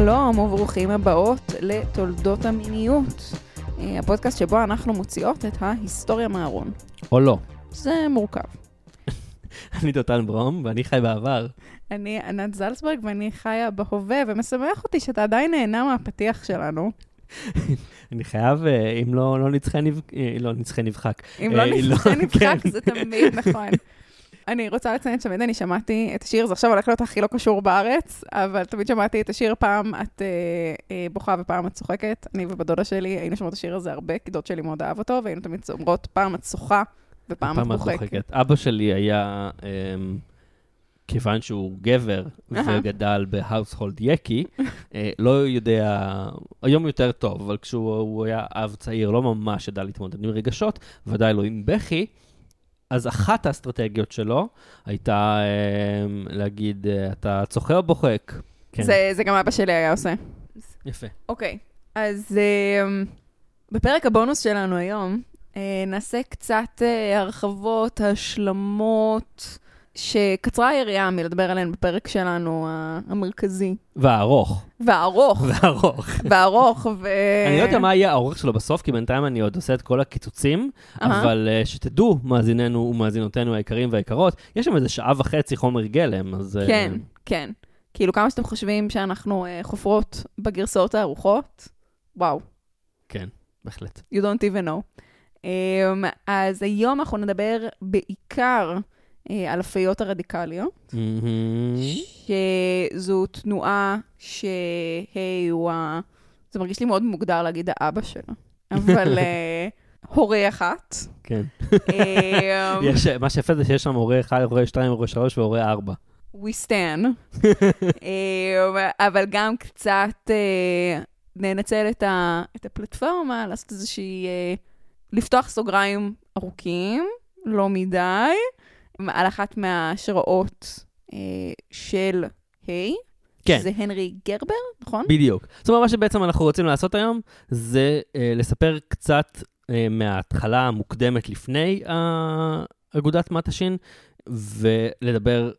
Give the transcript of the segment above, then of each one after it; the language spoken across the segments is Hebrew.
שלום וברוכים הבאות לתולדות המיניות, הפודקאסט שבו אנחנו מוציאות את ההיסטוריה מהארון. או לא. זה מורכב. אני דותן ברום ואני חי בעבר. אני ענת זלצברג ואני חיה בהווה, ומשמח אותי שאתה עדיין נהנה מהפתיח שלנו. אני חייב, אם לא נצחה נבחק. אם לא נצחה נבחק זה תמיד נכון. אני רוצה לציין שמיד אני שמעתי את השיר, זה עכשיו הולך להיות הכי לא קשור בארץ, אבל תמיד שמעתי את השיר, פעם את בוכה ופעם את צוחקת. אני ובדודה שלי היינו שמעות השיר הזה הרבה, כי דוד שלי מאוד אהב אותו, והיינו תמיד אומרות פעם את צוחה ופעם את בוחקת. אבא שלי היה, כיוון שהוא גבר וגדל בהאוסהולד יקי, לא יודע, היום יותר טוב, אבל כשהוא היה אב צעיר, לא ממש ידע להתמודד עם רגשות, ודאי לא עם בכי, אז אחת האסטרטגיות שלו הייתה להגיד, אתה צוחק או בוחק? כן. זה גם אבא שלי היה עושה. יפה. אוקיי, אז בפרק הבונוס שלנו היום, נעשה קצת הרחבות, השלמות, שקצרה היריעה מלדבר עליהן בפרק שלנו המרכזי. והארוך. אני לא יודע מה יהיה האורך שלו בסוף, כי בינתיים אני עוד עושה את כל הקיצוצים, אבל שתדעו מאזיננו ומאזינותינו היקרים והיקרות, יש שם איזה 1.5 שעה חומר גלם, אז... כן, כן. כאילו כמה שאתם חושבים שאנחנו חופרות בגרסאות הארוחות, וואו. כן, בהחלט. You don't even know. אז היום אנחנו נדבר בעיקר... על הפיות הרדיקליות, שזו תנועה זה מרגיש לי מאוד מוגדר להגיד האבא שלה, אבל הורה אחת. כן. מה שיפה זה שיש שם הורה אחד, הורה 2, הורה 3 והורה 4. We stand. אבל גם קצת ננצל את הפלטפורמה, לעשות איזושהי, לפתוח סוגריים ארוכים, לא מדי, על אחת מהשראות של היי, שזה הנרי גרבר, נכון? בדיוק. זאת אומרת, מה שבעצם אנחנו רוצים לעשות היום, זה לספר קצת מההתחלה המוקדמת לפני אגודת מטשין, ולדבר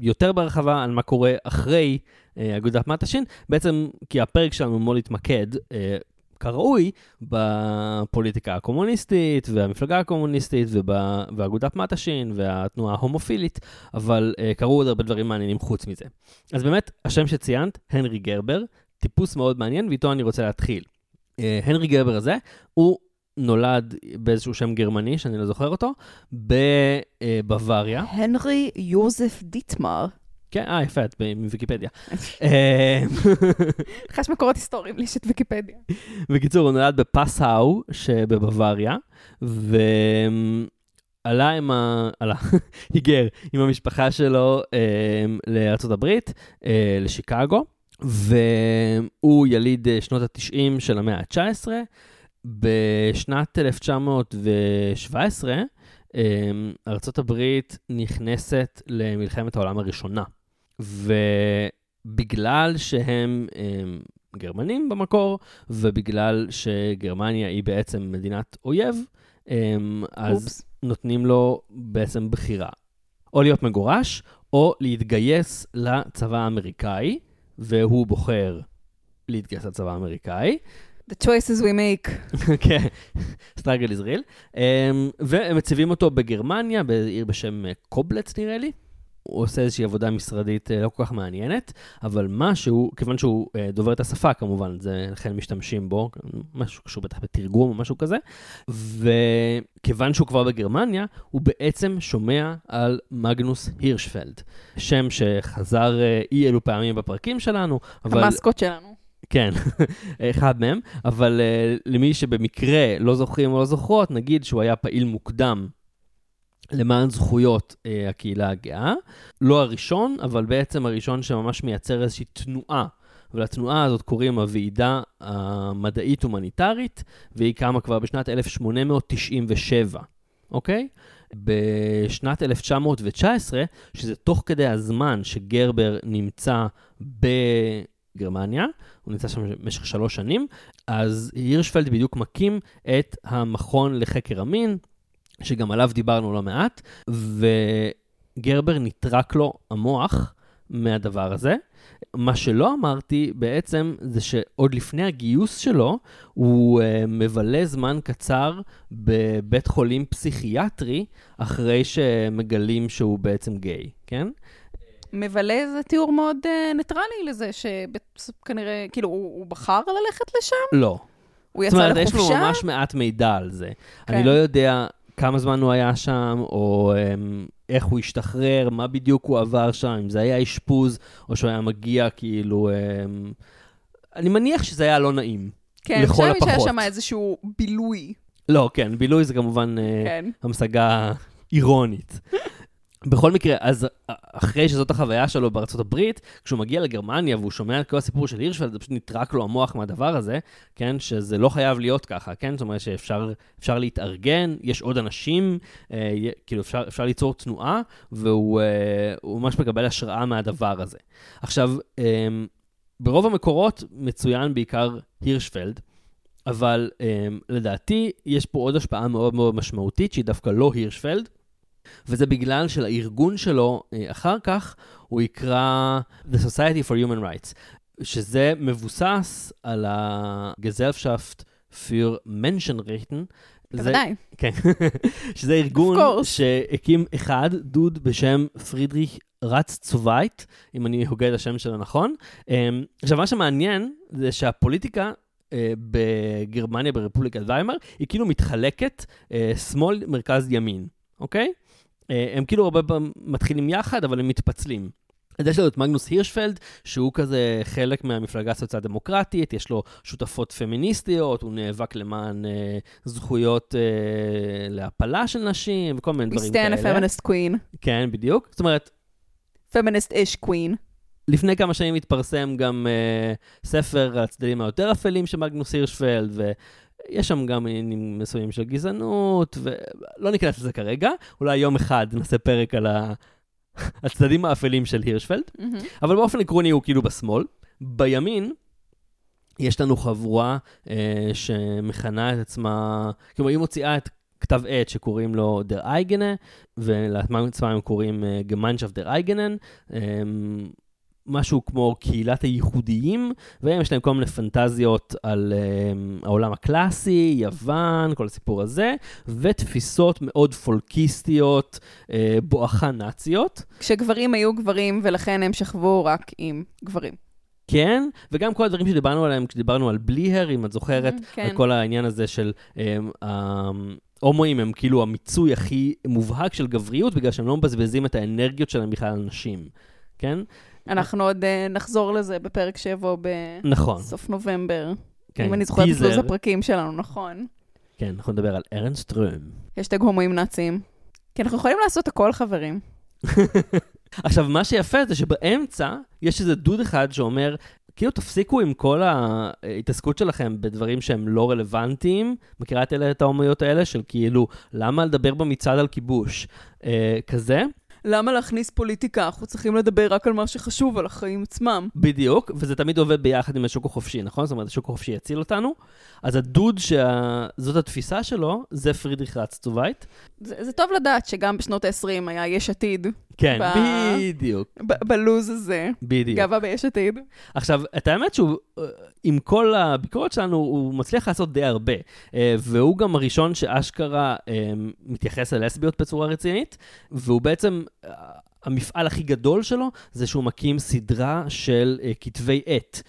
יותר בהרחבה על מה קורה אחרי אגודת מטשין, בעצם כי הפרק שלנו מאוד התמקד כראוי בפוליטיקה הקומוניסטית והמפלגה הקומוניסטית ובאגודת מטשין והתנועה ההומופילית, אבל קראו עוד הרבה דברים מעניינים חוץ מזה. אז באמת, השם שציינת, הנרי גרבר, טיפוס מאוד מעניין, ואיתו אני רוצה להתחיל. הנרי גרבר הזה, הוא נולד באיזשהו שם גרמני, שאני לא זוכר אותו, בבוואריה. הנרי יוזף דיטמר. כן, יפה, את מוויקיפדיה. חש מקורות היסטוריים לי שאת ויקיפדיה. בקיצור, הוא נולד בפסאו שבבוואריה, ועלה עם היגר עם המשפחה שלו לארצות הברית, לשיקגו, והוא יליד שנות ה-90 של המאה ה-19. בשנת 1917, ארצות הברית נכנסת למלחמת העולם הראשונה. ובגלל שהם גרמנים במקור, ובגלל שגרמניה היא בעצם מדינת אויב, אז נותנים לו בעצם בחירה. או להיות מגורש, או להתגייס לצבא האמריקאי, והוא בוחר להתגייס לצבא האמריקאי. The choices we make. כן, struggle is real. והם מציבים אותו בגרמניה, בעיר בשם קובלץ נראה לי. הוא עושה איזושהי עבודה משרדית לא כל כך מעניינת, אבל משהו, כיוון שהוא דובר את השפה כמובן, זה לכן משתמשים בו, משהו קשור בטח בתרגום או משהו כזה, וכיוון שהוא כבר בגרמניה, הוא בעצם שומע על מגנוס הירשפלד, שם שחזר אי אלו פעמים בפרקים שלנו. המאסקוט שלנו. כן, אחד מהם, אבל למי שבמקרה לא זוכרים או לא זוכרות, נגיד שהוא היה פעיל מוקדם למען זכויות הקהילה הגאה, לא הראשון, אבל בעצם הראשון שממש מייצר איזושהי תנועה, ולתנועה הזאת קוראים הוועידה המדעית-הומניטרית, והיא קמה כבר בשנת 1897, אוקיי? בשנת 1919, שזה תוך כדי הזמן שגרבר נמצא גרמניה, הוא נמצא שם במשך 3 שנים, אז הירשפלד בדיוק מקים את המכון לחקר המין, שגם עליו דיברנו לא מעט, וגרבר נטרק לו המוח, מהדבר הזה. מה שלא אמרתי בעצם זה שעוד לפני הגיוס שלו הוא מבלה זמן קצר בבית חולים פסיכיאטרי אחרי שמגלים שהוא בעצם גיי, כן? מבלה זה תיאור מאוד ניטרלי לזה שכנראה, כאילו הוא בחר ללכת לשם? לא. הוא יצא לחופשה? יש לו ממש מעט מידע על זה. כן. אני לא יודע כמה זמן הוא היה שם, או איך הוא השתחרר, מה בדיוק הוא עבר שם, אם זה היה אשפוז, או שהוא היה מגיע, כאילו... אני מניח שזה היה לא נעים, כן, לכל הפחות. כן, שהיה שם איזשהו בילוי. לא, כן, בילוי זה כמובן כן. המשגה אירונית. בכל מקרה, אז אחרי שזאת החוויה שלו בארצות הברית, כשהוא מגיע לגרמניה והוא שומע את כל הסיפור של הירשפלד, זה פשוט נטרק לו המוח מהדבר הזה, כן? שזה לא חייב להיות ככה, כן? זאת אומרת שאפשר להתארגן, יש עוד אנשים, כאילו אפשר ליצור תנועה, והוא ממש מקבל השראה מהדבר הזה. עכשיו, ברוב המקורות מצוין בעיקר הירשפלד, אבל לדעתי יש פה עוד השפעה מאוד מאוד משמעותית, שהיא דווקא לא הירשפלד, וזה בגלל של הארגון שלו אחר כך, הוא יקרא The Society for Human Rights, שזה מבוסס על הגזלפשפט für Menschenrechten. בוודאי. כן. שזה ארגון שהקים אחד, דוד בשם פרידריך רדצווייט, אם אני הוגה את השם שלו נכון. עכשיו, מה שמעניין זה שהפוליטיקה, בגרמניה, ברפובליקת ויימאר, היא כאילו מתחלקת שמאל, מרכז, ימין. אוקיי? הם כאילו הרבה פעמים מתחילים יחד, אבל הם מתפצלים. אז יש לו את מגנוס הירשפלד, שהוא כזה חלק מהמפלגה הסוציאל דמוקרטית, יש לו שותפות פמיניסטיות, הוא נאבק למען זכויות להפלה של נשים, וכל מיני דברים כאלה. We stand a feminist queen. כן, בדיוק. זאת אומרת... feminist-ish queen. לפני כמה שנים התפרסם גם ספר על הצדדים היותר אפלים של מגנוס הירשפלד, יש שם גם עניינים מסוימים של גזענות, ולא ניכנס לזה כרגע. אולי יום אחד נעשה פרק על הצדדים האפלים של הירשפלד. אבל באופן עקרוני הוא כאילו בשמאל. בימין יש לנו חבורה שמכנה את עצמה, כאילו היא מוציאה את כתב עת שקוראים לו Der Eigene, ולעצמם הם קוראים Gemeinschaft der Eigenen, משהו כמו קהילת הייחודיים, והם יש להם כל מיני פנטזיות על העולם הקלאסי, יוון, כל הסיפור הזה, ותפיסות מאוד פולקיסטיות, בואכה נאציות. כשגברים היו גברים, ולכן הם שכבו רק עם גברים. כן, וגם כל הדברים שדיברנו עליהם, כשדיברנו על בליהר, אם את זוכרת, כן. על כל העניין הזה של... הומואים הם כאילו המיצוי הכי מובהק של גבריות, בגלל שהם לא מבזבזים את האנרגיות שלהם בכלל על נשים. כן? אנחנו עוד נחזור לזה בפרק שיבוא בסוף נובמבר. אם אני זוכרת לזה הפרקים שלנו, נכון. כן, אנחנו נדבר על ארנסטרום. יש תג הומואים נאצים. כי אנחנו יכולים לעשות הכל, חברים. עכשיו, מה שיפה זה שבאמצע יש איזה דוד אחד שאומר, כאילו תפסיקו עם כל ההתעסקות שלכם בדברים שהם לא רלוונטיים, מכירה את ההומויות האלה של כאילו, למה לדבר במצעד על כיבוש? כזה. למה להכניס פוליטיקה? אנחנו צריכים לדבר רק על מה שחשוב, על החיים עצמם. בדיוק, וזה תמיד עובד ביחד עם השוק החופשי, נכון? זאת אומרת, השוק החופשי יציל אותנו. אז הדוד שזאת התפיסה שלו, זה פרידריך רדצווייט. זה טוב לדעת שגם בשנות ה-20 היה יש עתיד. כן, בדיוק. בלוז הזה. בדיוק. גאווה ביש עתיד. עכשיו, את האמת שהוא, עם כל הביקורת שלנו, הוא מצליח לעשות די הרבה. והוא גם הראשון שאשכרה מתייחס ללסביות בצורה רצינית, והוא בעצם, המפעל הכי גדול שלו, זה שהוא מקים סדרה של כתבי עת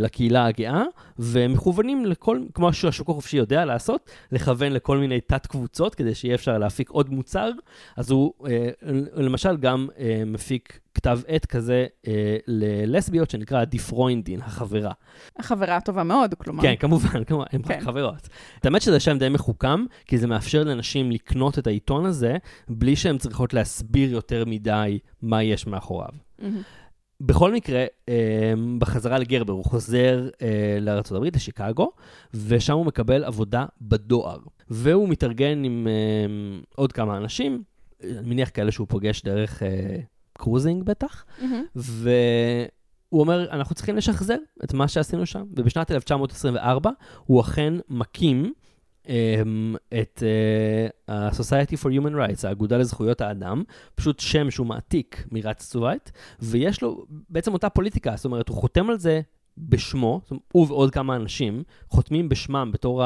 לקהילה הגאה, ומכוונים לכל, כמו שהשוק החופשי יודע לעשות, לכוון לכל מיני תת קבוצות, כדי שיהיה אפשר להפיק עוד מוצר, אז הוא למשל גם מפיק כתב עת כזה ללסביות, שנקרא דיפרוינדין, החברה. החברה הטובה מאוד, כלומר. כן, כמובן, הם רק חברות. האמת שזה שם די מחוכם, כי זה מאפשר לנשים לקנות את העיתון הזה, בלי שהן צריכות להסביר יותר מדי מה יש מאחוריו. בכל מקרה, בחזרה לגרבר, הוא חוזר לארצות הברית, לשיקגו, ושם הוא מקבל עבודה בדואר. והוא מתארגן עם עוד כמה אנשים, אני מניח כאלה שהוא פוגש דרך... קרוזינג בטח, והוא אומר, אנחנו צריכים לשחזר את מה שעשינו שם, ובשנת 1924 הוא אכן מקים את ה-Society for Human Rights, האגודה לזכויות האדם, פשוט שם שהוא מעתיק מרדסצווייט, ויש לו בעצם אותה פוליטיקה, זאת אומרת, הוא חותם על זה בשמו, זאת אומרת, הוא ועוד כמה אנשים חותמים בשמם בתור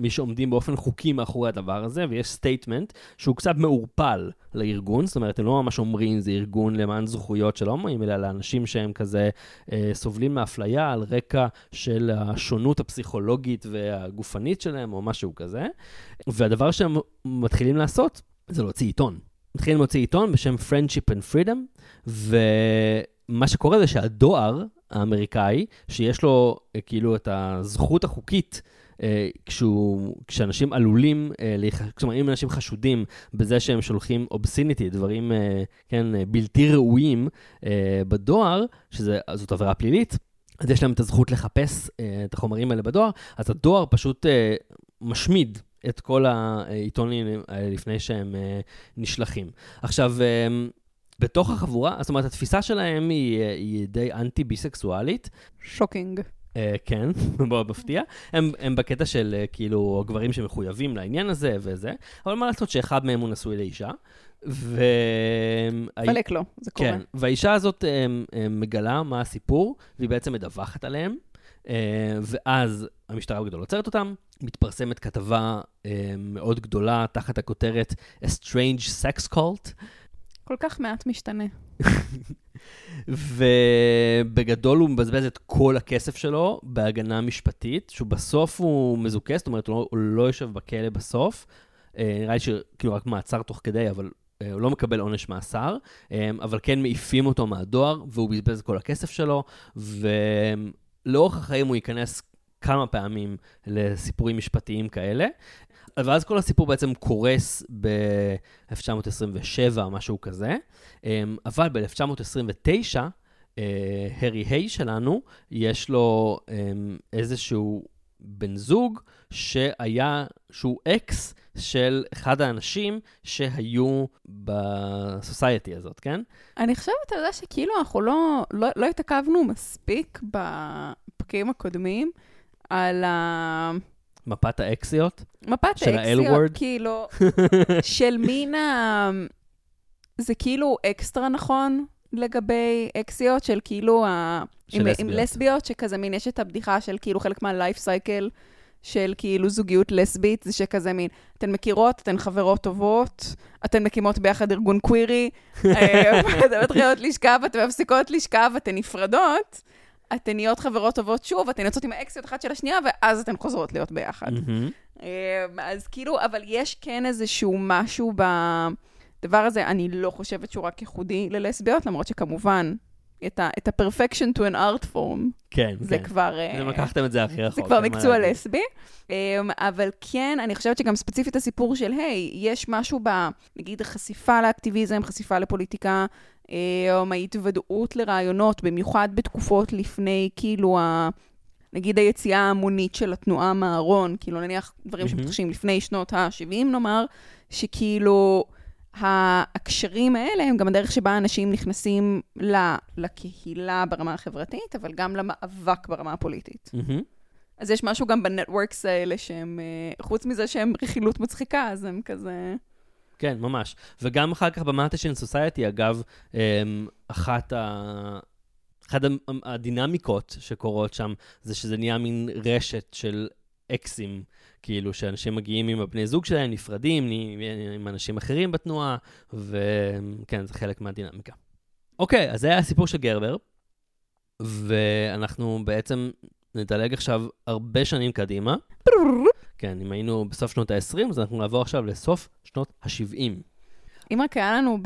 מי שעומדים באופן חוקי מאחורי הדבר הזה, ויש סטייטמנט שהוא קצת מעורפל לארגון, זאת אומרת, הם לא ממש אומרים, זה ארגון למען זכויות של הומואים, אלא לאנשים שהם כזה סובלים מאפליה על רקע של השונות הפסיכולוגית והגופנית שלהם, או משהו כזה. והדבר שהם מתחילים לעשות, זה להוציא עיתון. מתחילים להוציא עיתון בשם Friendship and Freedom, ומה שקורה זה שהדואר האמריקאי, שיש לו כאילו את הזכות החוקית, כשאנשים עלולים, כלומר, אם אנשים חשודים בזה שהם שולחים אובסיניטי, דברים בלתי ראויים בדואר, שזאת עבירה פלילית, אז יש להם את הזכות לחפש את החומרים האלה בדואר, אז הדואר פשוט משמיד את כל העיתונים לפני שהם נשלחים. עכשיו, בתוך החבורה, זאת אומרת, התפיסה שלהם היא די אנטי-ביסקסואלית. שוקינג. כן, בוא מפתיע. הם בקטע של כאילו גברים שמחויבים לעניין הזה וזה, אבל מה לעשות שאחד מהם הוא נשוי לאישה, פלק לא, זה קורה. כן, והאישה הזאת מגלה מה הסיפור, והיא בעצם מדווחת עליהם, ואז המשטרה הגדולה עוצרת אותם, מתפרסמת כתבה מאוד גדולה תחת הכותרת A Strange Sex Cult, כל כך מעט משתנה. ובגדול הוא מבזבז את כל הכסף שלו בהגנה משפטית, שהוא בסוף הוא מזוקס, זאת אומרת, הוא לא יושב בכלא בסוף, נראה לי שכאילו רק מעצר תוך כדי, אבל הוא לא מקבל עונש מאסר, אבל כן מעיפים אותו מהדואר, והוא מבזבז את כל הכסף שלו, ולאורך החיים הוא ייכנס כמה פעמים לסיפורים משפטיים כאלה, ואז כל הסיפור בעצם קורס ב-1927, משהו כזה, אבל ב-1929, הרי היי שלנו, יש לו איזשהו בן זוג שהוא אקס של אחד האנשים שהיו בסוסייטי הזאת, כן? אני חושבת על זה שכאילו אנחנו לא התעכבנו מספיק בפרקים הקודמים על מפת האקסיות? מפת של האקסיות, כאילו, של מין זה כאילו אקסטרה נכון לגבי אקסיות, של כאילו עם לסביות, שכזה מין יש את הבדיחה של כאילו חלק מהלייף סייקל, של כאילו זוגיות לסבית, זה שכזה מין, אתן מכירות, אתן חברות טובות, אתן מקימות ביחד ארגון קווירי, אתן מתחילות לשכב, אתן מפסיקות לשכב, אתן נפרדות, אתן נהיות חברות טובות שוב, אתן יוצאות עם האקסיות אחת של השנייה, ואז אתן חוזרות להיות ביחד. אז כאילו, אבל יש כן איזשהו משהו בדבר הזה, אני לא חושבת שהוא רק ייחודי ללסביות, למרות שכמובן, את ה-perfection to an art form, כן, זה כבר לקחתם את זה הכי רחוק. זה כבר מקצוע לסבי. אבל כן, אני חושבת שגם ספציפית הסיפור של, היי, יש משהו נגיד, חשיפה לאקטיביזם, חשיפה לפוליטיקה, ההתוודעות לרעיונות, במיוחד בתקופות לפני, כאילו, נגיד היציאה ההמונית של התנועה מהארון, כאילו נניח דברים שמתרחשים לפני שנות ה-70, נאמר, שכאילו ההקשרים האלה הם גם הדרך שבה אנשים נכנסים לקהילה ברמה החברתית, אבל גם למאבק ברמה הפוליטית. אז יש משהו גם בנטוורקס האלה שהם, חוץ מזה שהם רכילות מצחיקה, אז הם כזה כן, ממש. וגם אחר כך במאטשן סוסייטי, אגב, אחת הדינמיקות שקורות שם, זה שזה נהיה מין רשת של אקסים, כאילו שאנשים מגיעים עם הבני זוג שלהם, נפרדים, עם אנשים אחרים בתנועה, וכן, זה חלק מהדינמיקה. אוקיי, אז זה היה הסיפור של גרבר, ואנחנו בעצם נתעלג עכשיו הרבה שנים קדימה. כן, אם היינו בסוף שנות ה-20, אז אנחנו נעבור עכשיו לסוף שנות ה-70. אם רק היה לנו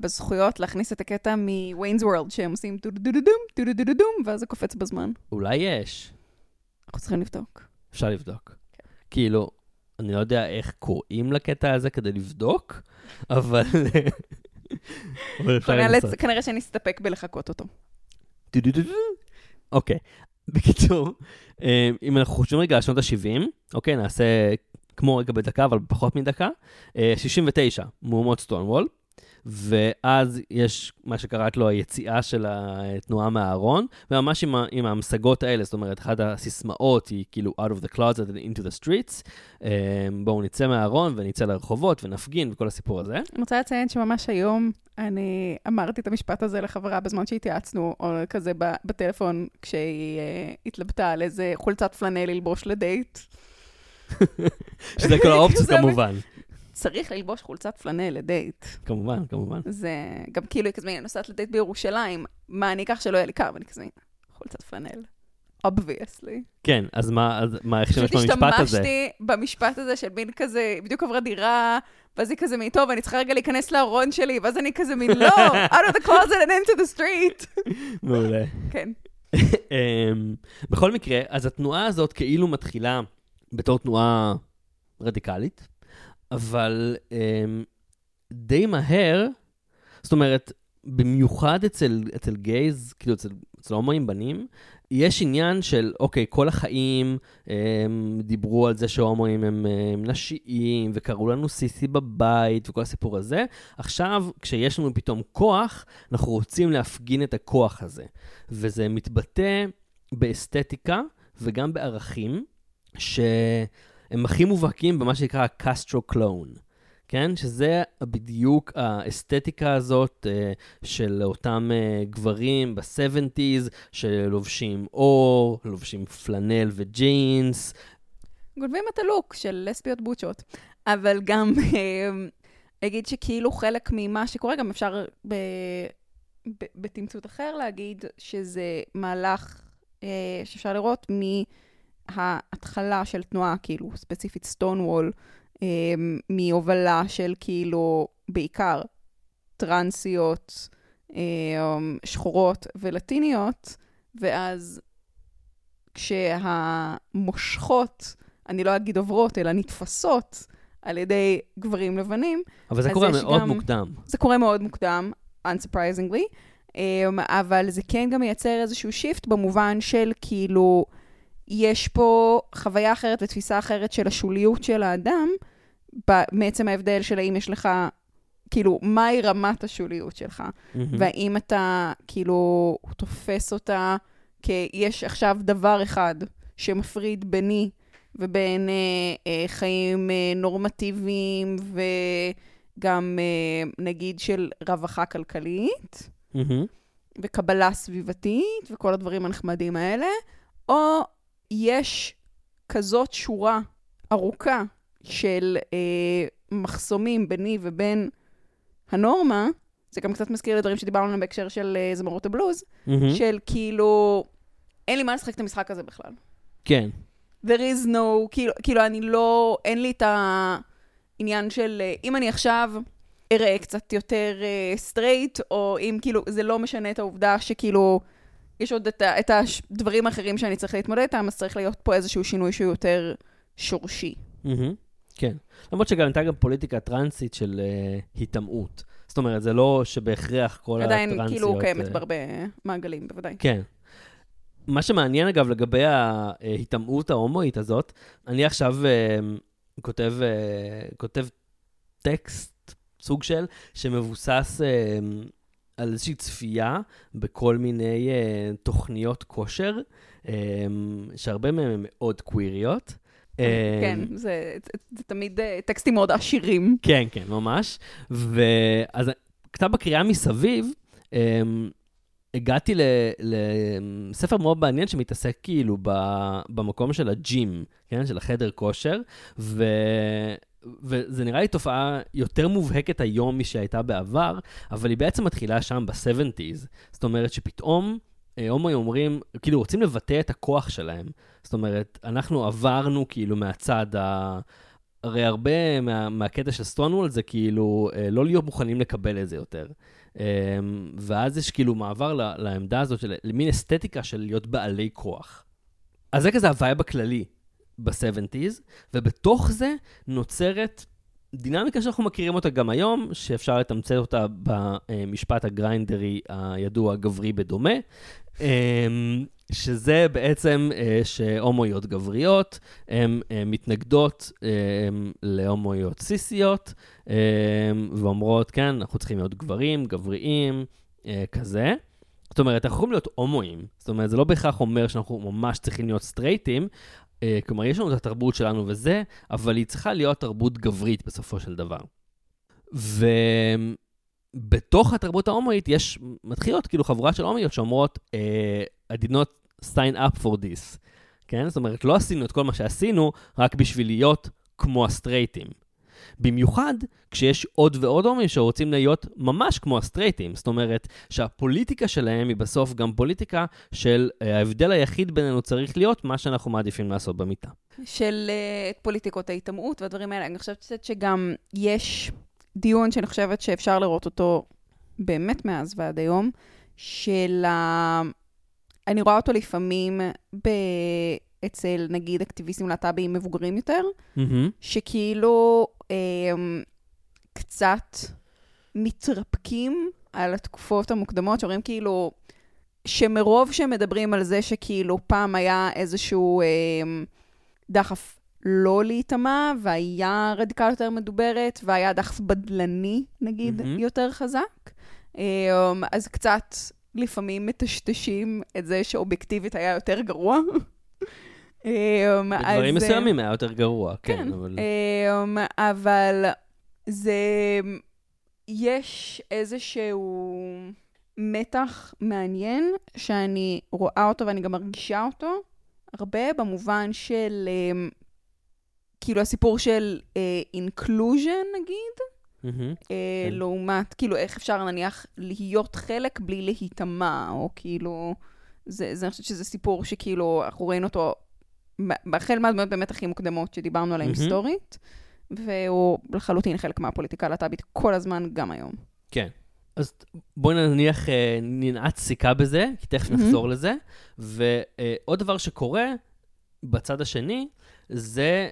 בזכויות להכניס את הקטע מ-Wayne's World, שהם עושים דודודודום, דודודודום, ואז זה קופץ בזמן. אולי יש. אנחנו צריכים לבדוק. אפשר לבדוק. כאילו, אני לא יודע איך קוראים לקטע הזה כדי לבדוק, אבל כנראה שאני אסתפק בלחכות אותו. אוקיי. בקיצור, אם אנחנו חושבים רגע על שנות ה-70, אוקיי, נעשה כמו רגע בדקה, אבל פחות מדקה, 69, מהומות סטונוול, ואז יש מה שקראת לו היציאה של התנועה מהארון, וממש עם ההמשגות האלה, זאת אומרת, אחת הסיסמאות היא כאילו out of the closet and into the streets, בואו נצא מהארון ונצא לרחובות ונפגין וכל הסיפור הזה. אני רוצה לציין שממש היום אני אמרתי את המשפט הזה לחברה בזמן שהתייעצנו, או כזה בטלפון, כשהיא התלבטה על איזה חולצת פלנה ללבוש לדייט. שזה כל האופציות כמובן. צריך ללבוש חולצת פלנה לדייט. כמובן, כמובן. זה גם כאילו היא כזמין, נוסעת לדייט בירושלים, מה אני אקח שלא יהיה לי קר, ואני כזמין, חולצת פלנל. Obviously. כן, אז מה, איך שמשת במשפט הזה? השתמשתי במשפט הזה של מין כזה, בדיוק עברה דירה, ואז היא כזה מין, טוב, אני צריכה רגע להיכנס לארון שלי, ואז אני כזה מין, לא, out of the closet and into the street. מעולה. כן. בכל מקרה, אז התנועה הזאת כאילו מתחילה בתור תנועה רדיקלית, אבל די מהר, זאת אומרת, במיוחד אצל גייז, כאילו אצל הומואים בנים, יש עניין של, אוקיי, כל החיים דיברו על זה שההומואים הם נשיים, וקראו לנו סיסי בבית, וכל הסיפור הזה. עכשיו, כשיש לנו פתאום כוח, אנחנו רוצים להפגין את הכוח הזה. וזה מתבטא באסתטיקה, וגם בערכים, שהם הכי מובהקים במה שנקרא קסטרו קלון. כן? שזה בדיוק האסתטיקה הזאת של אותם גברים ב-70s שלובשים אור, לובשים פלנל וג'ינס. גולבים את הלוק של לסביות בוצ'ות, אבל גם אגיד שכאילו חלק ממה שקורה, גם אפשר בתמצות אחר להגיד שזה מהלך שאפשר לראות מההתחלה של תנועה, כאילו ספציפית סטונוול, מהובלה של כאילו בעיקר טרנסיות, שחורות ולטיניות, ואז כשהמושכות, אני לא אגיד עוברות, אלא נתפסות על ידי גברים לבנים. אבל זה קורה מאוד מוקדם. זה קורה מאוד מוקדם, unsurprisingly, אבל זה כן גם מייצר איזשהו שיפט במובן של כאילו, יש פה חוויה אחרת ותפיסה אחרת של השוליות של האדם, בעצם ההבדל של האם יש לך, כאילו, מהי רמת השוליות שלך, והאם אתה, כאילו, תופס אותה, כי יש עכשיו דבר אחד שמפריד ביני ובין חיים נורמטיביים, וגם, נגיד, של רווחה כלכלית, וקבלה סביבתית, וכל הדברים הנחמדים האלה, או יש כזאת שורה ארוכה של מחסומים ביני ובין הנורמה, זה גם קצת מזכיר לדברים שדיברנו עליהם בהקשר של זמרות הבלוז, של כאילו, אין לי מה לשחק את המשחק הזה בכלל. כן. There is no, כאילו אני לא, אין לי את העניין של, אם אני עכשיו אראה קצת יותר סטרייט, או אם כאילו, זה לא משנה את העובדה שכאילו, יש עוד את הדברים האחרים שאני צריך להתמודד איתם, אז צריך להיות פה איזשהו שינוי שהוא יותר שורשי. כן. למרות שגם הייתה גם פוליטיקה טרנסית של התאמות. זאת אומרת, זה לא שבהכרח כל הטרנסיות... עדיין כאילו קיימת בהרבה מעגלים, בוודאי. כן. מה שמעניין אגב לגבי ההתאמות ההומואית הזאת, אני עכשיו כותב טקסט, סוג של, שמבוסס... על איזושהי צפייה בכל מיני תוכניות כושר, שהרבה מהם הם מאוד קוויריות. כן, זה תמיד טקסטים מאוד עשירים. כן, כן, ממש. ואז כתב הקריאה מסביב, הגעתי לספר מאוד מעניין שמתעסק כאילו במקום של הג'ים, כן, של החדר כושר, וזה נראה לי תופעה יותר מובהקת היום משהייתה בעבר, אבל היא בעצם מתחילה שם ב-70s. זאת אומרת שפתאום הומואים אומרים, כאילו רוצים לבטא את הכוח שלהם. זאת אומרת, אנחנו עברנו כאילו מהצד, הרי הרבה מהקטע של סטונוול זה כאילו לא להיות מוכנים לקבל את זה יותר. ואז יש כאילו מעבר לעמדה הזאת, למין אסתטיקה של להיות בעלי כוח. אז זה כזה הוויה בכללי. ב-70s, ובתוך זה נוצרת דינמיקה שאנחנו מכירים אותה גם היום, שאפשר לתמצת אותה במשפט הגריינדרי הידוע גברי בדומה, שזה בעצם שהומואיות גבריות הן מתנגדות להומואיות סיסיות, ואומרות, כן, אנחנו צריכים להיות גברים, גבריים, כזה. זאת אומרת, אנחנו יכולים להיות הומואים. זאת אומרת, זה לא בהכרח אומר שאנחנו ממש צריכים להיות סטרייטים, כלומר, יש לנו את התרבות שלנו וזה, אבל היא צריכה להיות תרבות גברית בסופו של דבר. ובתוך התרבות ההומואית יש מתחילות, כאילו חבורה של הומואיות שאומרות, I did not sign up for this. כן? זאת אומרת, לא עשינו את כל מה שעשינו, רק בשביל להיות כמו הסטרייטים. במיוחד כשיש עוד ועוד הומואים שרוצים להיות ממש כמו הסטרייטים. זאת אומרת שהפוליטיקה שלהם היא בסוף גם פוליטיקה של ההבדל היחיד בינינו צריך להיות מה שאנחנו מעדיפים לעשות במיטה. של פוליטיקות ההתאמות והדברים האלה. אני חושבת שגם יש דיון שאני חושבת שאפשר לראות אותו באמת מאז ועד היום, של אני רואה אותו לפעמים אצל נגיד אקטיביסטים להט"בים מבוגרים יותר, שכאילו קצת מתרפקים על התקופות המוקדמות, שאומרים כאילו, שמרוב שמדברים על זה שכאילו פעם היה איזשהו דחף לא להתאמה, והיה רדיקל יותר מדוברת, והיה דחף בדלני נגיד יותר חזק, אז קצת לפעמים מטשטשים את זה שאובייקטיבית היה יותר גרוע. בדברים מסוימים היה יותר גרוע, כן, אבל זה יש איזשהו מתח מעניין שאני רואה אותו ואני גם מרגישה אותו הרבה במובן של כאילו הסיפור של inclusion נגיד לעומת כאילו איך אפשר נניח להיות חלק בלי להיטמע או כאילו זה, אני חושבת שזה סיפור שכאילו, אנחנו ראינו אותו, החל מהדמויות באמת הכי מוקדמות שדיברנו עליהן היסטורית, והוא לחלוטין חלק מהפוליטיקה הלהט"בית כל הזמן, גם היום. כן. אז בואי נניח, ננעץ סיכה בזה, כי תכף נחזור לזה, ועוד דבר שקורה בצד השני, זה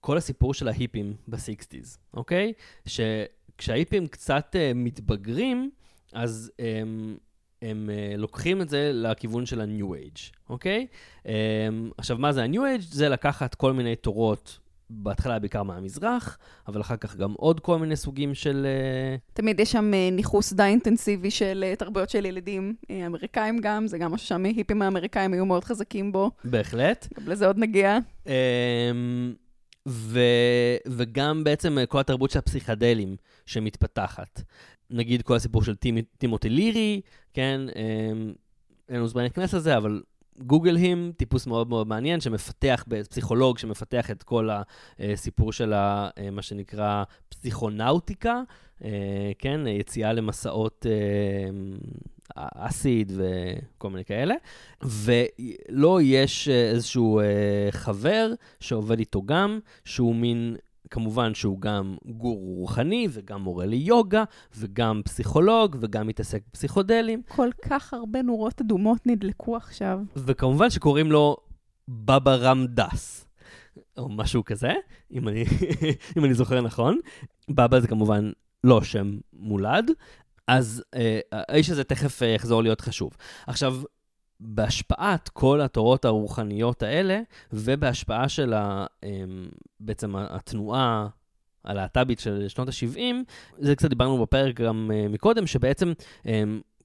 כל הסיפור של ההיפים ב-60s, אוקיי? שכשההיפים קצת מתבגרים, אז הם לוקחים את זה לכיוון של ה-New Age, אוקיי? עכשיו, מה זה ה-New Age? זה לקחת כל מיני תורות, בהתחלה בעיקר מהמזרח, אבל אחר כך גם עוד כל מיני סוגים של תמיד יש שם ניחוס די אינטנסיבי של תרבויות של ילדים אמריקאים גם, זה גם משהו שם היפים האמריקאים היו מאוד חזקים בו. בהחלט. גם לזה עוד נגיע. וגם בעצם כל התרבות של הפסיכדלים שמתפתחת. נגיד כל הסיפור של טימותי לירי, כן, אין לנו זמן להכנס לזה, אבל גוגל הם, טיפוס מאוד מאוד מעניין, שמפתח, פסיכולוג שמפתח את כל הסיפור של מה שנקרא פסיכונאוטיקה, כן, יציאה למסעות אסיד וכל מיני כאלה, ולא יש איזשהו חבר שעובד איתו גם, שהוא מין כמובן שהוא גם גורו רוחני, וגם מורה ליוגה, וגם פסיכולוג, וגם מתעסק בפסיכודלים. כל כך הרבה נורות אדומות נדלקו עכשיו. וכמובן שקוראים לו בבא רמדס, או משהו כזה, אם אני זוכר נכון. בבא זה כמובן לא שם מולד, אז האיש הזה תכף יחזור להיות חשוב. עכשיו, בהשפעת כל התורות הרוחניות האלה, ובהשפעה של בעצם התנועה הלהט"בית של שנות ה-70, זה קצת דיברנו בפרק גם מקודם, שבעצם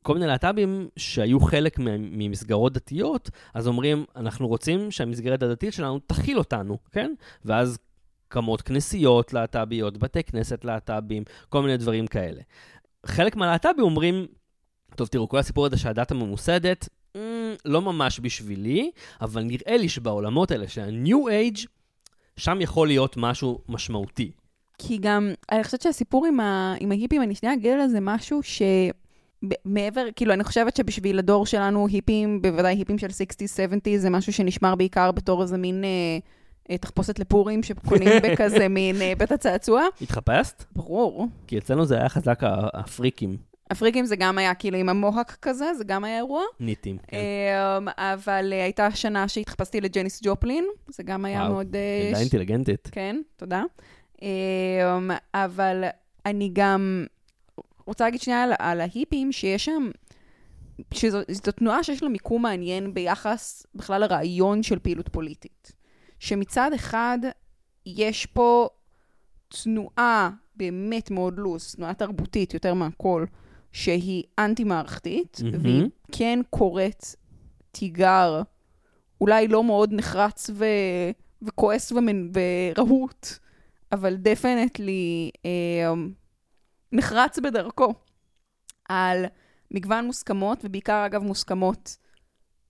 כל מיני להט"בים שהיו חלק ממסגרות דתיות, אז אומרים, אנחנו רוצים שהמסגרת הדתית שלנו תכיל אותנו, כן? ואז קמות כנסיות להט"ביות, בתי כנסת להט"בים, כל מיני דברים כאלה. חלק מהלהט"בים אומרים, טוב, תראו, כל הסיפור הזה שהדת הממוסדת, לא ממש בשבילי, אבל נראה לי שבעולמות האלה שה-New Age, שם יכול להיות משהו משמעותי. כי גם, אני חושבת שהסיפור עם ההיפים, אני שנייה אגל לזה משהו שמעבר, כאילו אני חושבת שבשביל הדור שלנו היפים, בוודאי היפים של 60's, 70's, זה משהו שנשמר בעיקר בתור איזה מין תחפושת לפורים שקונים בכזה מין בית הצעצוע. התחפשת? ברור. כי אצלנו זה היה חזק האפריקים. אפריקים זה גם היה כאילו עם המוהק כזה, זה גם היה אירוע. ניטים, כן. אבל הייתה שנה שהתחפשתי לג'ניס ג'ופלין, זה גם היה מאוד עדיין אינטליגנטית. כן, תודה. אבל אני גם רוצה להגיד שנייה על ההיפים, שיש שם, שזו תנועה שיש לה מיקום מעניין ביחס בכלל לרעיון של פעילות פוליטית. שמצד אחד יש פה תנועה באמת מאוד לוס, תנועה תרבותית יותר מהכל, שהיא אנטי-מערכתית, והיא כן קוראת תיגר, אולי לא מאוד נחרץ וכועס ורהוט, אבל דפנטלי נחרץ בדרכו על מגוון מוסכמות, ובעיקר אגב מוסכמות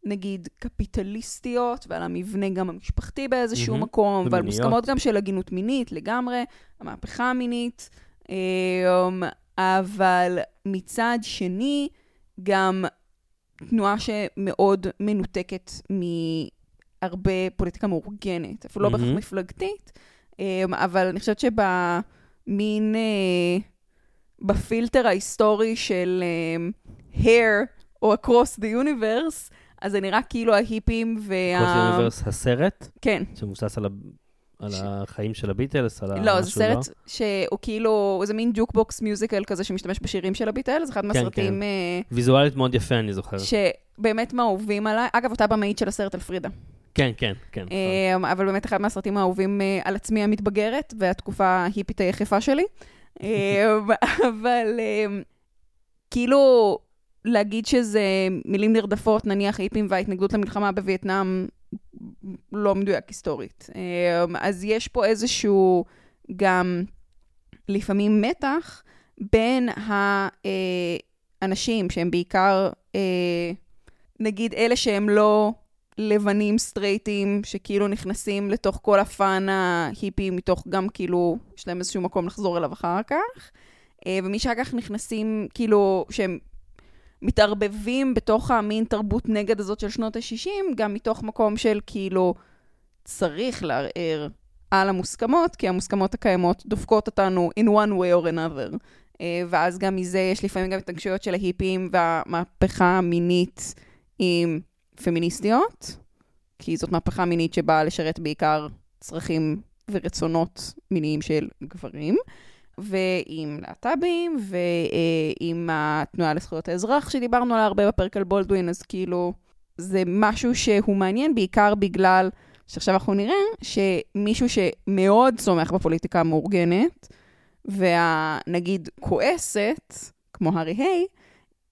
נגיד קפיטליסטיות, ועל המבנה גם המשפחתי באיזשהו מקום, ועל מוסכמות גם של הגינות מינית לגמרי, המהפכה המינית, אבל מצד שני גם תנועה שמאוד מנותקת מהרבה פוליטיקה מאורגנת, אפילו לא בהכרח מפלגתית, אבל אני חושבת שבמין, בפילטר ההיסטורי של hair או across the universe, אז זה נראה כאילו ההיפים across the universe, הסרט? כן. שמוסס על החיים של הביטלס? לא, זה סרט שהוא כאילו, זה מין ג'וקבוקס מיוזיקל כזה שמשתמש בשירים של הביטלס, זה אחד מהסרטים... ויזואלית מאוד יפה, אני זוכר. שבאמת מאהובים עליי, אגב, אותה במאית של הסרט על פרידה. כן, כן, כן. אבל באמת אחד מהסרטים האהובים על עצמי המתבגרת, והתקופה ההיפית היחפה שלי. אבל כאילו להגיד שזה מילים נרדפות, נניח היפים וההתנגדות למלחמה בווייטנאם, לא מדויק היסטורית. אז יש פה איזשהו גם לפעמים מתח בין האנשים שהם בעיקר, נגיד אלה שהם לא לבנים סטרייטים, שכאילו נכנסים לתוך כל הפן ההיפי, מתוך גם כאילו, יש להם איזשהו מקום לחזור אליו אחר כך, ומי שאחר כך נכנסים כאילו, שהם מתערבבים בתוך המין תרבות נגד הזאת של שנות ה-60, גם מתוך מקום של כאילו, צריך לערער על המוסכמות, כי המוסכמות הקיימות דופקות אותנו in one way or another, ואז גם מזה יש לפעמים גם התנגשויות של ההיפים, והמהפכה המינית עם... פמיניסטיות, כי זאת מהפכה מינית שבאה לשרת בעיקר צרכים ורצונות מיניים של גברים, ועם להט"בים, ועם התנועה לזכויות האזרח שדיברנו עליה הרבה בפרק על בולדווין, אז כאילו זה משהו שהוא מעניין, בעיקר בגלל שעכשיו אנחנו נראה שמישהו שמאוד סומך בפוליטיקה המאורגנת, ונגיד כועסת, כמו הארי היי,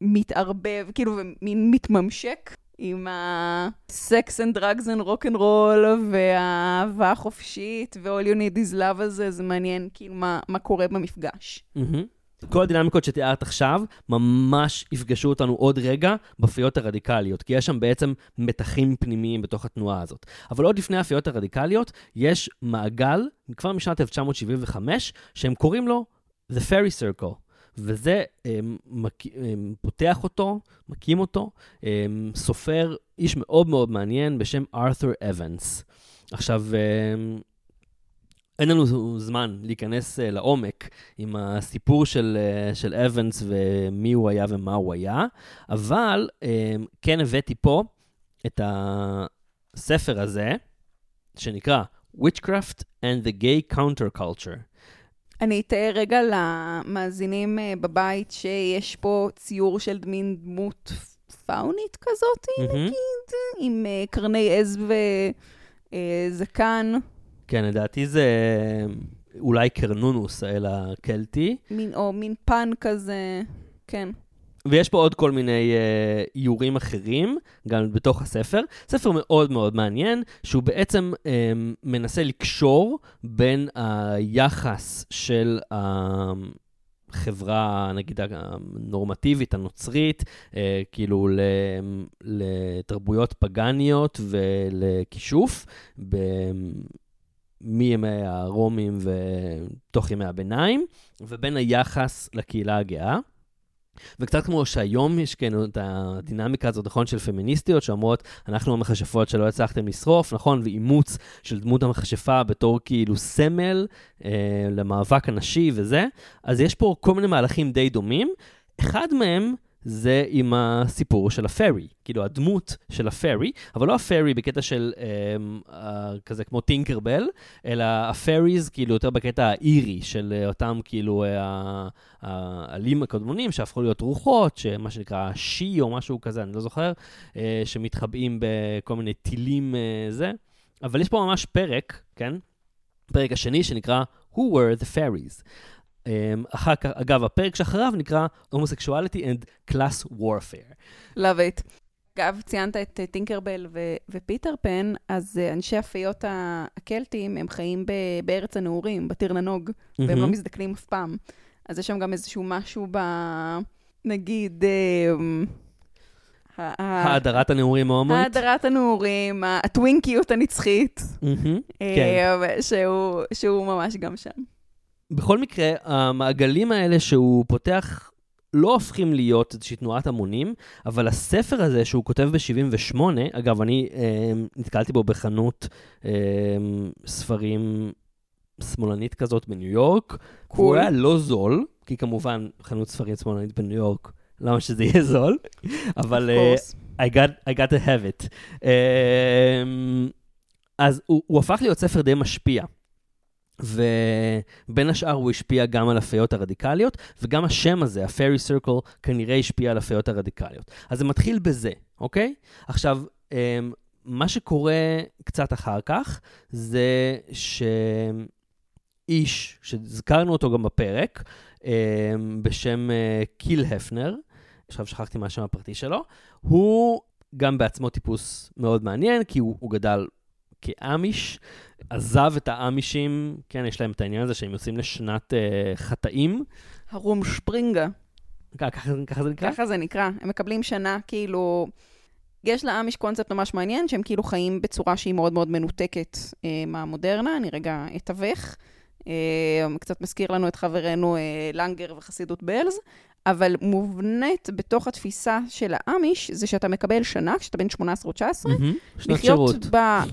מתערבב, כאילו מתממשק, עם ה-sex and drugs and rock and roll, והאהבה החופשית, ו-all you need is love הזה, זה מעניין כאילו מה קורה במפגש. כל הדינמיקות שתיארת עכשיו, ממש יפגשו אותנו עוד רגע בפיות הרדיקליות, כי יש שם בעצם מתחים פנימיים בתוך התנועה הזאת. אבל עוד לפני הפיות הרדיקליות, יש מעגל, כבר משנת 1975, שהם קוראים לו The Fairy Circle. וזה פותח אותו, מקים אותו, סופר, איש מאוד מאוד מעניין בשם ארת'ור אבנס. עכשיו, אין לנו זמן להיכנס לעומק עם הסיפור של אבנס ומי הוא היה ומה הוא היה, אבל כן הבאתי פה את הספר הזה, שנקרא Witchcraft and the Gay Counterculture. אני אתאר רגע למאזינים בבית שיש פה ציור של מין דמות פאונית כזאת, נגיד, עם קרני עז וזקן. כן, לדעתי זה אולי קרנונוס, האל הקלטי. או מין פן כזה, כן. ויש פה עוד כל מיני איורים אחרים, גם בתוך הספר. ספר מאוד מאוד מעניין, שהוא בעצם מנסה לקשור בין היחס של החברה, נגיד, הנורמטיבית, הנוצרית, כאילו לתרבויות פגניות ולכישוף, מימי הרומים ותוך ימי הביניים, ובין היחס לקהילה הגאה. וקצת כמו שהיום יש כן את הדינמיקה הזאת, נכון, של פמיניסטיות שאומרות, אנחנו המחשפות שלא הצלחתם לשרוף, נכון, ואימוץ של דמות המחשפה בתור כאילו סמל למאבק הנשי וזה, אז יש פה כל מיני מהלכים די דומים, אחד מהם זה עם הסיפור של הפרי, כאילו הדמות של הפרי, אבל לא הפרי בקטע של כזה כמו טינקרבל, אלא הפריז כאילו יותר בקטע האירי של אותם כאילו העלים הקדמונים שהפכו להיות רוחות, שמה שנקרא שי או משהו כזה, אני לא זוכר, שמתחבאים בכל מיני טילים זה, אבל יש פה ממש פרק, כן? פרק השני שנקרא Who Were the Fairies? אחר כך, אגב, הפרק שאחריו נקרא Homosexuality and Class Warfare. Love it. אגב, ציינת את טינקרבל ופיטר פן, אז אנשי הפיות הקלטים הם חיים בארץ הנעורים, בטרננוג, והם לא מזדקנים אף פעם. אז יש שם גם איזשהו משהו נגיד האדרת הנעורים ההומואית? האדרת הנעורים, הטווינקיות הנצחית, שהוא ממש גם שם. בכל מקרה, המעגלים האלה שהוא פותח לא הופכים להיות איזושהי תנועת המונים, אבל הספר הזה שהוא כותב ב-78, אגב, אני נתקלתי בו בחנות ספרים שמאלנית כזאת בניו יורק, הוא היה לא זול, כי כמובן חנות ספרים שמאלנית בניו יורק, למה שזה יהיה זול, אבל I got to have it. אז הוא הפך להיות ספר די משפיע, ובין השאר הוא השפיע גם על הפיות הרדיקליות, וגם השם הזה, הפרי סרקל, כנראה השפיע על הפיות הרדיקליות. אז זה מתחיל בזה, אוקיי? עכשיו, מה שקורה קצת אחר כך, זה שאיש, שזכרנו אותו גם בפרק, בשם קיל הפנר, עכשיו שכחתי מה השם הפרטי שלו, הוא גם בעצמו טיפוס מאוד מעניין, כי הוא גדל כאמיש, עזב את האמישים, כן, יש להם את העניין הזה שהם יוצאים לשנת חטאים. הרום שפרינגה. ככה זה נקרא? ככה זה נקרא. הם מקבלים שנה, כאילו, יש לאמיש קונספט ממש מעניין, שהם כאילו חיים בצורה שהיא מאוד מאוד מנותקת מהמודרנה, אני רגע אתווך. קצת מזכיר לנו את חברנו לנגר וחסידות בלז, אבל מובנית בתוך התפיסה של האמיש, זה שאתה מקבל שנה, כשאתה בן 18 או 19,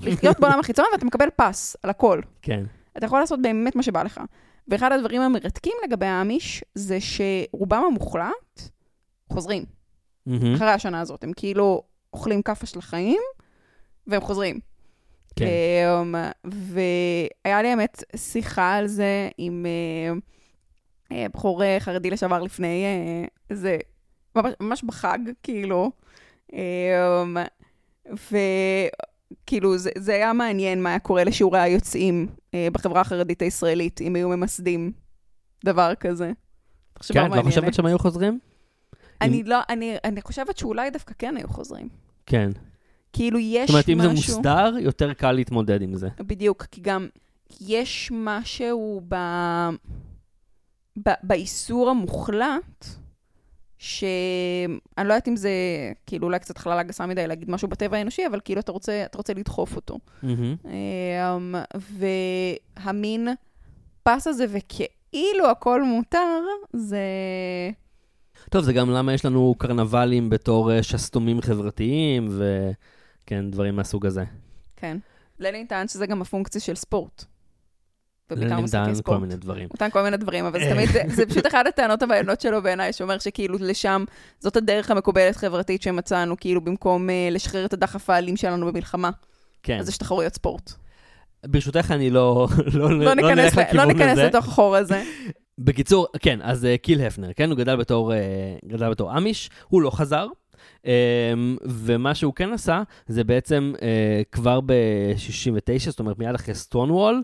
לחיות בעולם החיצון, ואתה מקבל פס על הכל. כן. אתה יכול לעשות באמת מה שבא לך. ואחד הדברים המרתקים לגבי האמיש, זה שרובם המוחלט חוזרים. אחרי השנה הזאת, הם כאילו אוכלים כף של החיים, והם חוזרים. כן. והיה לי אמת שיחה על זה עם בחור חרדי לשעבר לפני זה, ממש בחג, כאילו. וכאילו, זה היה מעניין מה היה קורה לשיעורי היוצאים בחברה החרדית הישראלית, אם היו ממסדים דבר כזה. כן, לא חושבת שהם היו חוזרים? אני חושבת שאולי דווקא כן היו חוזרים. כן. כאילו יש משהו... זאת אומרת, אם זה מוסדר, יותר קל להתמודד עם זה. בדיוק, כי גם יש משהו באיסור המוחלט, שאני לא יודעת אם זה, כאילו, אולי קצת חללה גסה מדי להגיד משהו בטבע האנושי, אבל כאילו אתה רוצה לדחוף אותו. והמין פס הזה, וכאילו הכל מותר, זה... טוב, זה גם למה יש לנו קרנבלים בתור שסתומים חברתיים, וכן, דברים מהסוג הזה. כן. לנין טען שזה גם הפונקציה של ספורט. לנין טען כל מיני דברים. הוא טען כל מיני דברים, אבל זה פשוט אחת הטענות הבעיינות שלו בעיניי, שאומר שכאילו לשם, זאת הדרך המקובלת חברתית שמצאנו, כאילו במקום לשחרר את הדחף העלים שלנו במלחמה. כן. אז יש תחרויות ספורט. ברשותך אני לא נלך לכיוון הזה. לא ניכנס לתוך החור הזה. בקיצור, כן, אז קיל הפנר, כן, הוא גדל בתור אמיש, הוא לא חזר, ומה שהוא כן עשה, זה בעצם כבר ב-69, זאת אומרת מיד אחרי סטונוול,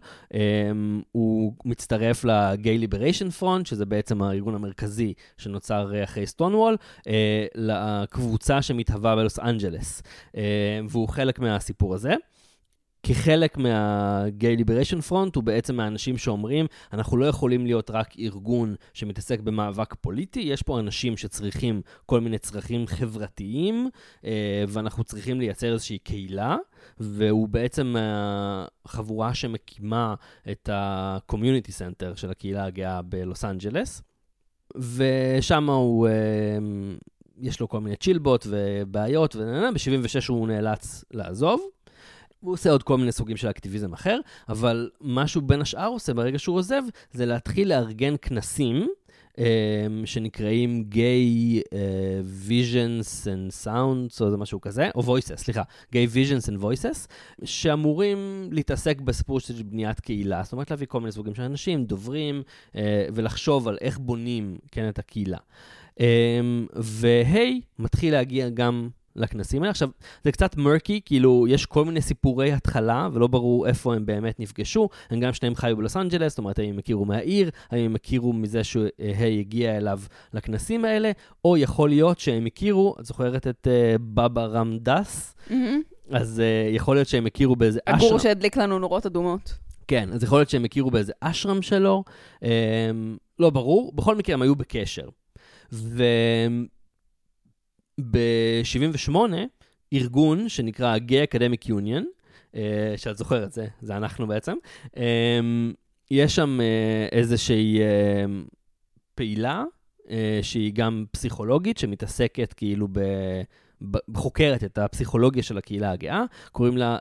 הוא מצטרף לגיי ליבריישן פרונט, שזה בעצם הארגון המרכזי שנוצר אחרי סטונוול, לקבוצה שמתהווה בלוס אנג'לס, והוא חלק מהסיפור הזה. כחלק מהגיי ליבריישן פרונט, הוא בעצם האנשים שאומרים, אנחנו לא יכולים להיות רק ארגון שמתעסק במאבק פוליטי, יש פה אנשים שצריכים כל מיני צרכים חברתיים, ואנחנו צריכים לייצר איזושהי קהילה, והוא בעצם החבורה שמקימה את הקומיוניטי סנטר של הקהילה הגאה בלוס אנג'לס, ושם הוא... יש לו כל מיני צ'ילבוט ובעיות, ב-76 הוא נאלץ לעזוב, הוא עושה עוד כל מיני סוגים של אקטיביזם אחר, אבל משהו בין השאר עושה ברגע שהוא עוזב, זה להתחיל לארגן כנסים שנקראים Gay Visions and Sounds, או זה משהו כזה, או Voices, סליחה, Gay Visions and Voices, שאמורים להתעסק בסיפור של בניית קהילה, זאת אומרת להביא כל מיני סוגים של אנשים, דוברים, ולחשוב על איך בונים כן את הקהילה. והי מתחיל להגיע גם לכנסים האלה. עכשיו, זה קצת מרקי, כאילו יש כל מיני סיפורי התחלה, ולא ברור איפה הם באמת נפגשו, הם גם שניהם חיו בלוס אנג'לס, זאת אומרת, הם הכירו מהעיר, הם הכירו מזה שהי הגיע אליו לכנסים האלה, או יכול להיות שהם הכירו, את זוכרת את בבא רמדס? אז יכול להיות שהם הכירו באיזה אשרם. הגור שהדליק לנו נורות אדומות. כן, אז יכול להיות שהם הכירו באיזה אשרם שלו, לא ברור, בכל מקרה הם היו בקשר. וב-78 ארגון שנקרא Gay Academic Union, שאת זוכרת, זה אנחנו בעצם, יש שם איזושהי פעילה שהיא גם פסיכולוגית, שמתעסקת כאילו בחוקרת את הפסיכולוגיה של הקהילה הגאה, קוראים לה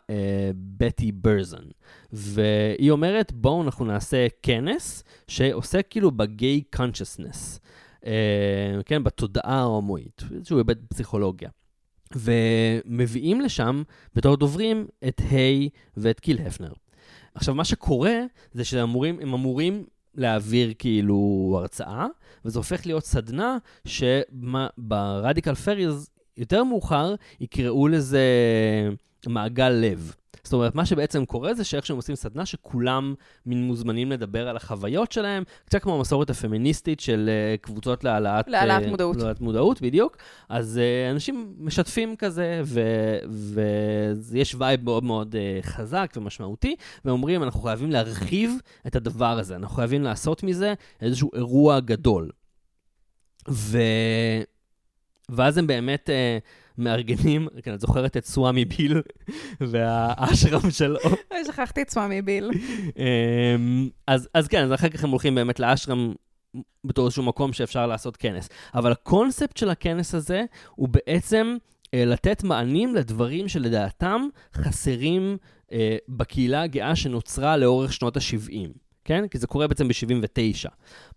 בטי ברזון, והיא אומרת בואו אנחנו נעשה כנס שעוסק כאילו ב-Gay Consciousness, כן, בתודעה ההומואית, שהוא היבט פסיכולוגיה. ומביאים לשם, בתור דוברים, את היי ואת קיל הפנר. עכשיו, מה שקורה זה שהם אמורים להעביר כאילו הרצאה, וזה הופך להיות סדנה שברדיקל פריז יותר מאוחר יקראו לזה מעגל לב. זאת אומרת, מה שבעצם קורה זה שאיך שהם עושים סדנה שכולם מוזמנים לדבר על החוויות שלהם, קצת כמו המסורת הפמיניסטית של קבוצות להעלאת מודעות. להעלאת מודעות, בדיוק. אז אנשים משתפים כזה, ויש וייב מאוד מאוד חזק ומשמעותי, ואומרים, אנחנו חייבים להרחיב את הדבר הזה, אנחנו חייבים לעשות מזה איזשהו אירוע גדול. ואז הם באמת מארגנים, כן, את זוכרת את סואמי ביל והאשרם שלו. אני שכחתי את סואמי ביל. אז כן, אז אחר כך הם הולכים באמת לאשרם בתור איזשהו מקום שאפשר לעשות כנס. אבל הקונספט של הכנס הזה הוא בעצם לתת מענים לדברים שלדעתם חסרים בקהילה הגאה שנוצרה לאורך שנות ה-70. כן? כי זה קורה בעצם ב-79.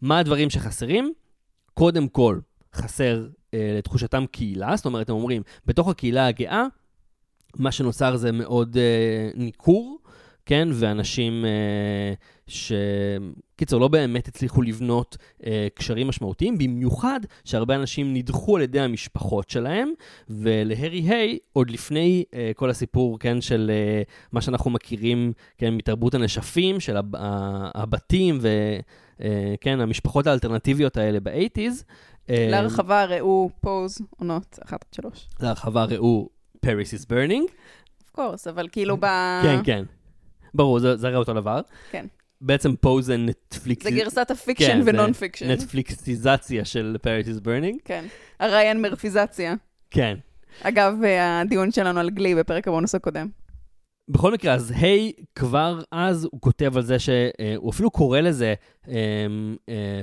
מה הדברים שחסרים? קודם כל, חסר לתחושתם קהילה, זאת אומרת, הם אומרים, בתוך הקהילה הגאה, מה שנוצר זה מאוד ניכור, כן, ואנשים שקיצור לא באמת הצליחו לבנות קשרים משמעותיים, במיוחד שהרבה אנשים נדחו על ידי המשפחות שלהם, ולהרי היי, עוד לפני כל הסיפור, כן, של מה שאנחנו מכירים, כן, מתרבות הנשפים, של הבתים, וכן, המשפחות האלטרנטיביות האלה ב-80s, להרחבה ראו פוז עונות 1-3. להרחבה ראו Paris is burning. Of course, אבל כאילו ב... כן, כן. ברור, זה הרי אותו דבר. כן. בעצם פוז זה נטפליקס... זה גרסת הפיקשן ונון-פיקשן. נטפליקסיזציה של Paris is burning. כן. הריין מרפיזציה. כן. אגב, הדיון שלנו על גלי בפרק הבונוס הקודם. בכל מקרה, אז היי, כבר אז הוא כותב על זה שהוא אפילו קורא לזה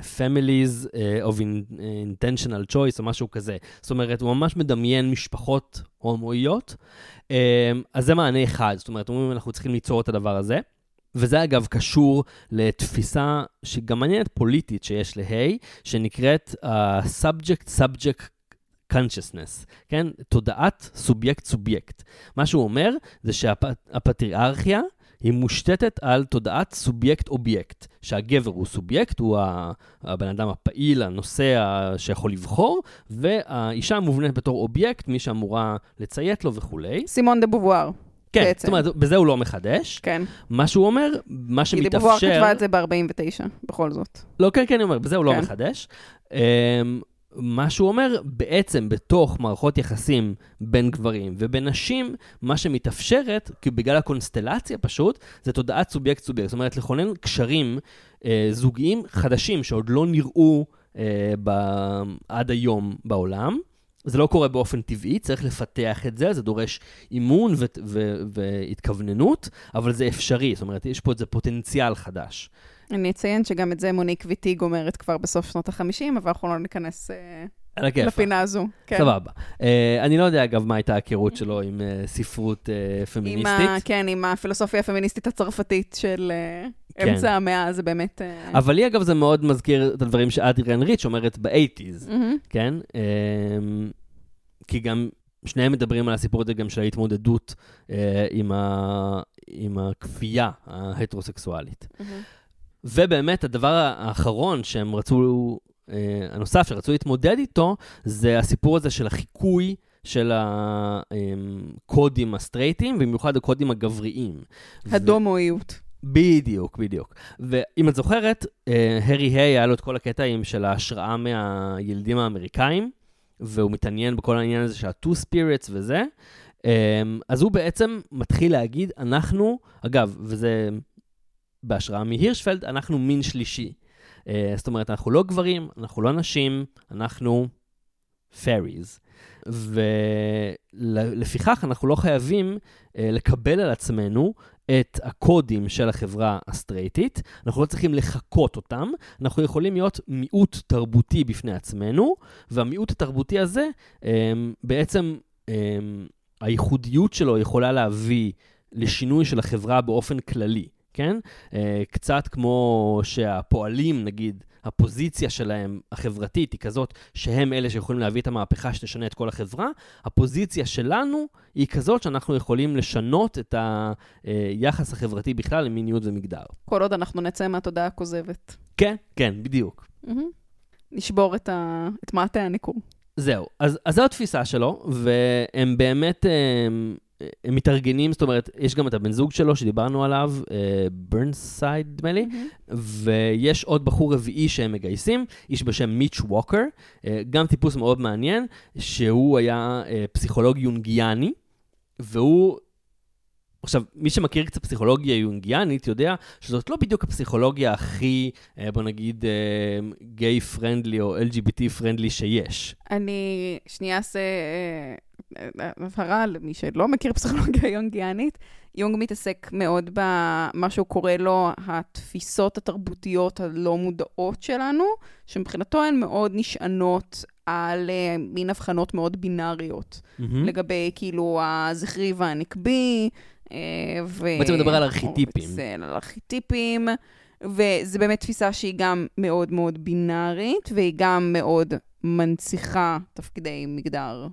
families of intentional choice או משהו כזה. זאת אומרת, הוא ממש מדמיין משפחות הומואיות. אז זה מענה אחד. זאת אומרת, אומרים, אנחנו צריכים ליצור את הדבר הזה. וזה אגב קשור לתפיסה שגם מעניינת פוליטית שיש להי, שנקראת subject-subject consciousness, כן? תודעת סובייקט-סובייקט. מה שהוא אומר זה שהפטריארכיה היא מושתתת על תודעת סובייקט-אובייקט, שהגבר הוא סובייקט, הוא הבן אדם הפעיל, הנוסע שיכול לבחור, והאישה מובנית בתור אובייקט, מי שאמורה לציית לו וכו'. סימון דה בובואר. כן, בעצם. זאת אומרת, בזה הוא לא מחדש. כן. מה שהוא אומר, מה שמתאפשר... היא דה בובואר כתבה את זה ב-49, בכל זאת. לא, כן, כן, אני אומר, בזה הוא כן. לא מחדש. מה שהוא אומר, בעצם בתוך מערכות יחסים בין גברים ובין נשים, מה שמתאפשרת, כי בגלל הקונסטלציה פשוט, זה תודעת סובייקט-סובייקט. זאת אומרת, לכונן קשרים זוגיים חדשים שעוד לא נראו עד היום בעולם. זה לא קורה באופן טבעי, צריך לפתח את זה, זה דורש אימון והתכווננות, אבל זה אפשרי. זאת אומרת, יש פה איזה פוטנציאל חדש. אני אציין שגם את זה מוניק ויטיג אומרת כבר בסוף שנות ה-50, אבל אנחנו לא ניכנס לפינה הזו. סבבה. אני לא יודע אגב מה הייתה ההיכרות שלו עם ספרות פמיניסטית. כן, עם הפילוסופיה הפמיניסטית הצרפתית של אמצע המאה זה באמת... אבל לי אגב זה מאוד מזכיר את הדברים שאדריאן ריץ' אומרת ב-80s, כן? כי גם שניהם מדברים על הסיפור הזה גם של ההתמודדות עם הכפייה ההטרוסקסואלית. ובאמת הדבר האחרון שהם רצו, הנוסף שרצו להתמודד איתו, זה הסיפור הזה של החיקוי, של הקודים הסטרייטים, ובמיוחד הקודים הגבריים. הדומואיות. בדיוק, בדיוק. ואם את זוכרת, הרי היי היה לו את כל הקטעים של ההשראה מהילדים האמריקאים, והוא מתעניין בכל העניין הזה של ה-two spirits וזה. אז הוא בעצם מתחיל להגיד, אנחנו, אגב, וזה בהשראה מהירשפלד, אנחנו מין שלישי. זאת אומרת, אנחנו לא גברים, אנחנו לא נשים, אנחנו fairies. ולפיכך אנחנו לא חייבים לקבל על עצמנו את הקודים של החברה הסטרייטית, אנחנו לא צריכים לחכות אותם, אנחנו יכולים להיות מיעוט תרבותי בפני עצמנו, והמיעוט התרבותי הזה בעצם הייחודיות שלו יכולה להביא לשינוי של החברה באופן כללי, כן? קצת כמו שהפועלים, נגיד, הפוזיציה שלהם החברתית היא כזאת שהם אלה שיכולים להביא את המהפכה שתשנה את כל החברה. הפוזיציה שלנו היא כזאת שאנחנו יכולים לשנות את היחס החברתי בכלל למיניות ומגדר. כל עוד אנחנו נצא מהתודעה הכוזבת. כן, כן, בדיוק. נשבור את מעטה הניקור. זהו, אז זו התפיסה שלו, והם באמת... הם מתארגנים, זאת אומרת, יש גם את הבן זוג שלו שדיברנו עליו, ברנסייד דמה לי, ויש עוד בחור רביעי שהם מגייסים, איש בשם מיץ' ווקר, גם טיפוס מאוד מעניין, שהוא היה פסיכולוג יונגיאני, והוא, עכשיו, מי שמכיר קצת פסיכולוגיה יונגיאנית יודע שזאת לא בדיוק הפסיכולוגיה הכי, בוא נגיד, גיי פרנדלי או LGBT פרנדלי שיש. אני שנייה עושה... הבהרה למי שלא מכיר פסיכולוגיה יונגיאנית, יונג מתעסק מאוד במה שהוא קורא לו התפיסות התרבותיות הלא מודעות שלנו, שמבחינתו הן מאוד נשענות על מין הבחנות מאוד בינאריות, לגבי כאילו הזכרי והנקבי, בעצם מדבר על ארכיטיפים. על ארכיטיפים, וזה באמת תפיסה שהיא גם מאוד מאוד בינארית, והיא גם מאוד מנציחה תפקידי מגדר.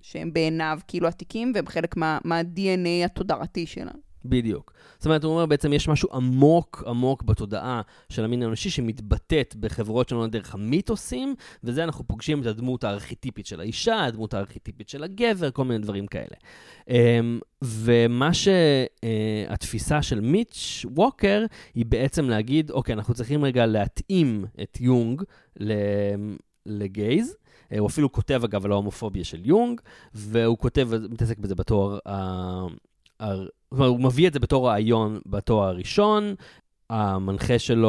שהם בעיניו כאילו עתיקים, והם חלק מה-DNA התודעתי שלה. בדיוק. זאת אומרת, הוא אומר, בעצם יש משהו עמוק, עמוק בתודעה של המין האנושי, שמתבטאת בחברות שלנו דרך המיתוסים, וזה אנחנו פוגשים את הדמות הארכיטיפית של האישה, הדמות הארכיטיפית של הגבר, כל מיני דברים כאלה. ומה שהתפיסה של מיץ' ווקר, היא בעצם להגיד, אוקיי, אנחנו צריכים רגע להתאים את יונג לגייז, הוא אפילו כותב, אגב, על ההומופוביה של יונג, והוא כותב, מתעסק בזה בתואר, הוא מביא את זה בתור רעיון, בתואר הראשון, המנחה שלו,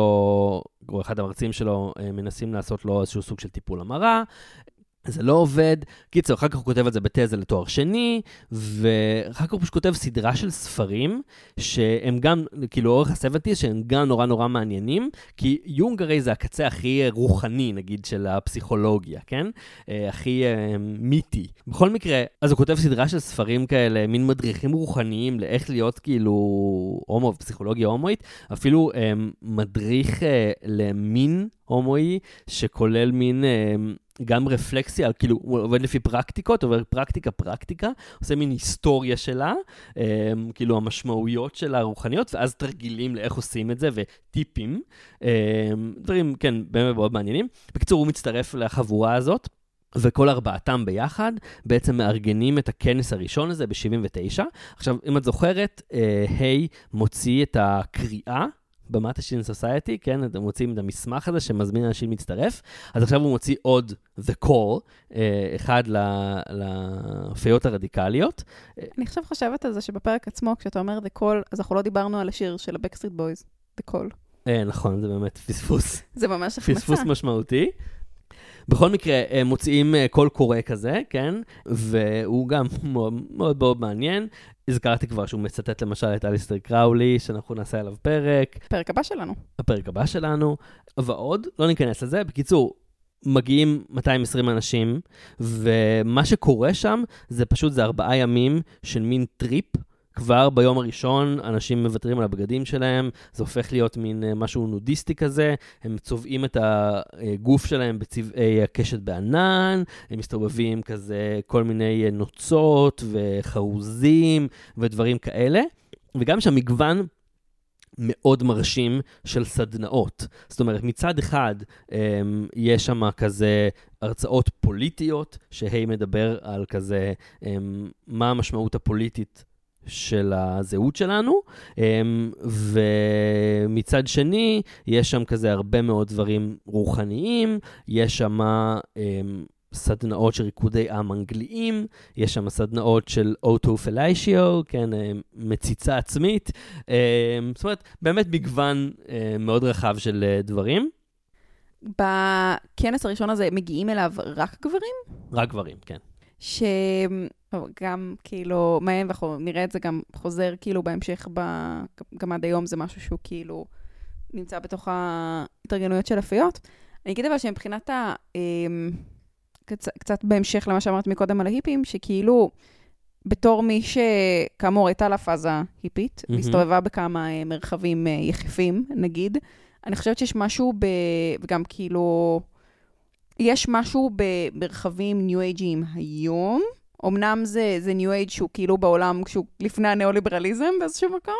או אחד המרצים שלו, מנסים לעשות לו איזשהו סוג של טיפול המרה, זה לא עובד, קיצר, אחר כך הוא כותב את זה בתזה לתואר שני, ואחר כך הוא כותב סדרה של ספרים, שהם גם, כאילו אורך הסבטיס, שהם גם נורא נורא מעניינים, כי יונג הרי זה הקצה הכי רוחני, נגיד, של הפסיכולוגיה, כן? הכי מיתי. בכל מקרה, אז הוא כותב סדרה של ספרים כאלה, מין מדריכים רוחניים, לאיך להיות כאילו הומו, פסיכולוגיה הומואית, אפילו מדריך למין הומואי, שכולל מין... גם רפלקסיה, כאילו, הוא עובד לפי פרקטיקות, עובר פרקטיקה, עושה מין היסטוריה שלה, כאילו המשמעויות שלה הרוחניות, ואז תרגילים לאיך עושים את זה, וטיפים, דברים, כן, באמת מאוד מעניינים. בקיצור, הוא מצטרף לחבורה הזאת, וכל ארבעתם ביחד, בעצם מארגנים את הכנס הראשון הזה ב-79. עכשיו, אם את זוכרת, היי מוציא את הקריאה, במת השין סוסייטי, כן, אתם מוצאים את המסמך הזה שמזמין אנשים להצטרף, אז עכשיו הוא מוציא עוד The Call, אחד לפיות הרדיקליות. אני עכשיו חושבת על זה שבפרק עצמו, כשאתה אומר The Call, אז אנחנו לא דיברנו על השיר של ה-Backstreet Boys, The Call. נכון, זה באמת פספוס. זה ממש החמצה. פספוס משמעותי. בכל מקרה, מוצאים כל קורא כזה, כן, והוא גם מאוד מעניין. הזכרתי כבר שהוא מצטט למשל את אליסטר קראולי, שאנחנו נעשה עליו פרק. הפרק הבא שלנו. ועוד, לא ניכנס לזה. בקיצור, מגיעים 220 אנשים, ומה שקורה שם, זה פשוט 4 ימים של מין טריפ, כבר ביום הראשון אנשים מוותרים על הבגדים שלהם, זה הופך להיות מין משהו נודיסטי כזה, הם צובעים את הגוף שלהם בצבעי הקשת בענן, הם מסתובבים כזה כל מיני נוצות וחרוזים ודברים כאלה, וגם שהמגוון מאוד מרשים של סדנאות. זאת אומרת, מצד אחד יש שם כזה הרצאות פוליטיות, שהי מדבר על כזה מה המשמעות הפוליטית של הזהות שלנו, ומצד שני יש שם כזה הרבה מאוד דברים רוחניים, יש שם סדנאות של ריקודי עם אנגליים, יש שם סדנאות של אוטו-פליישיו, כן, מציצה עצמית, זאת אומרת, באמת מגוון מאוד רחב של דברים. בכנס הראשון הזה מגיעים אליו רק גברים? רק גברים, כן. שגם כאילו, מהם, ואנחנו נראה את זה גם חוזר כאילו בהמשך, גם עד היום זה משהו שהוא כאילו נמצא בתוך ההתארגנויות של הפיות. אני אגיד אבל שמבחינת קצת בהמשך למה שאמרת מקודם על ההיפים, שכאילו בתור מי שכאמור הייתה לה פאזה היפית, והסתובבה בכמה מרחבים יחפים, נגיד, אני חושבת שיש משהו, וגם כאילו, יש משהו במרחבים ניו אייג'ים היום, אמנם זה ניו אייג' שהוא כאילו בעולם, שהוא לפני הניאו-ליברליזם באיזשהו מקום,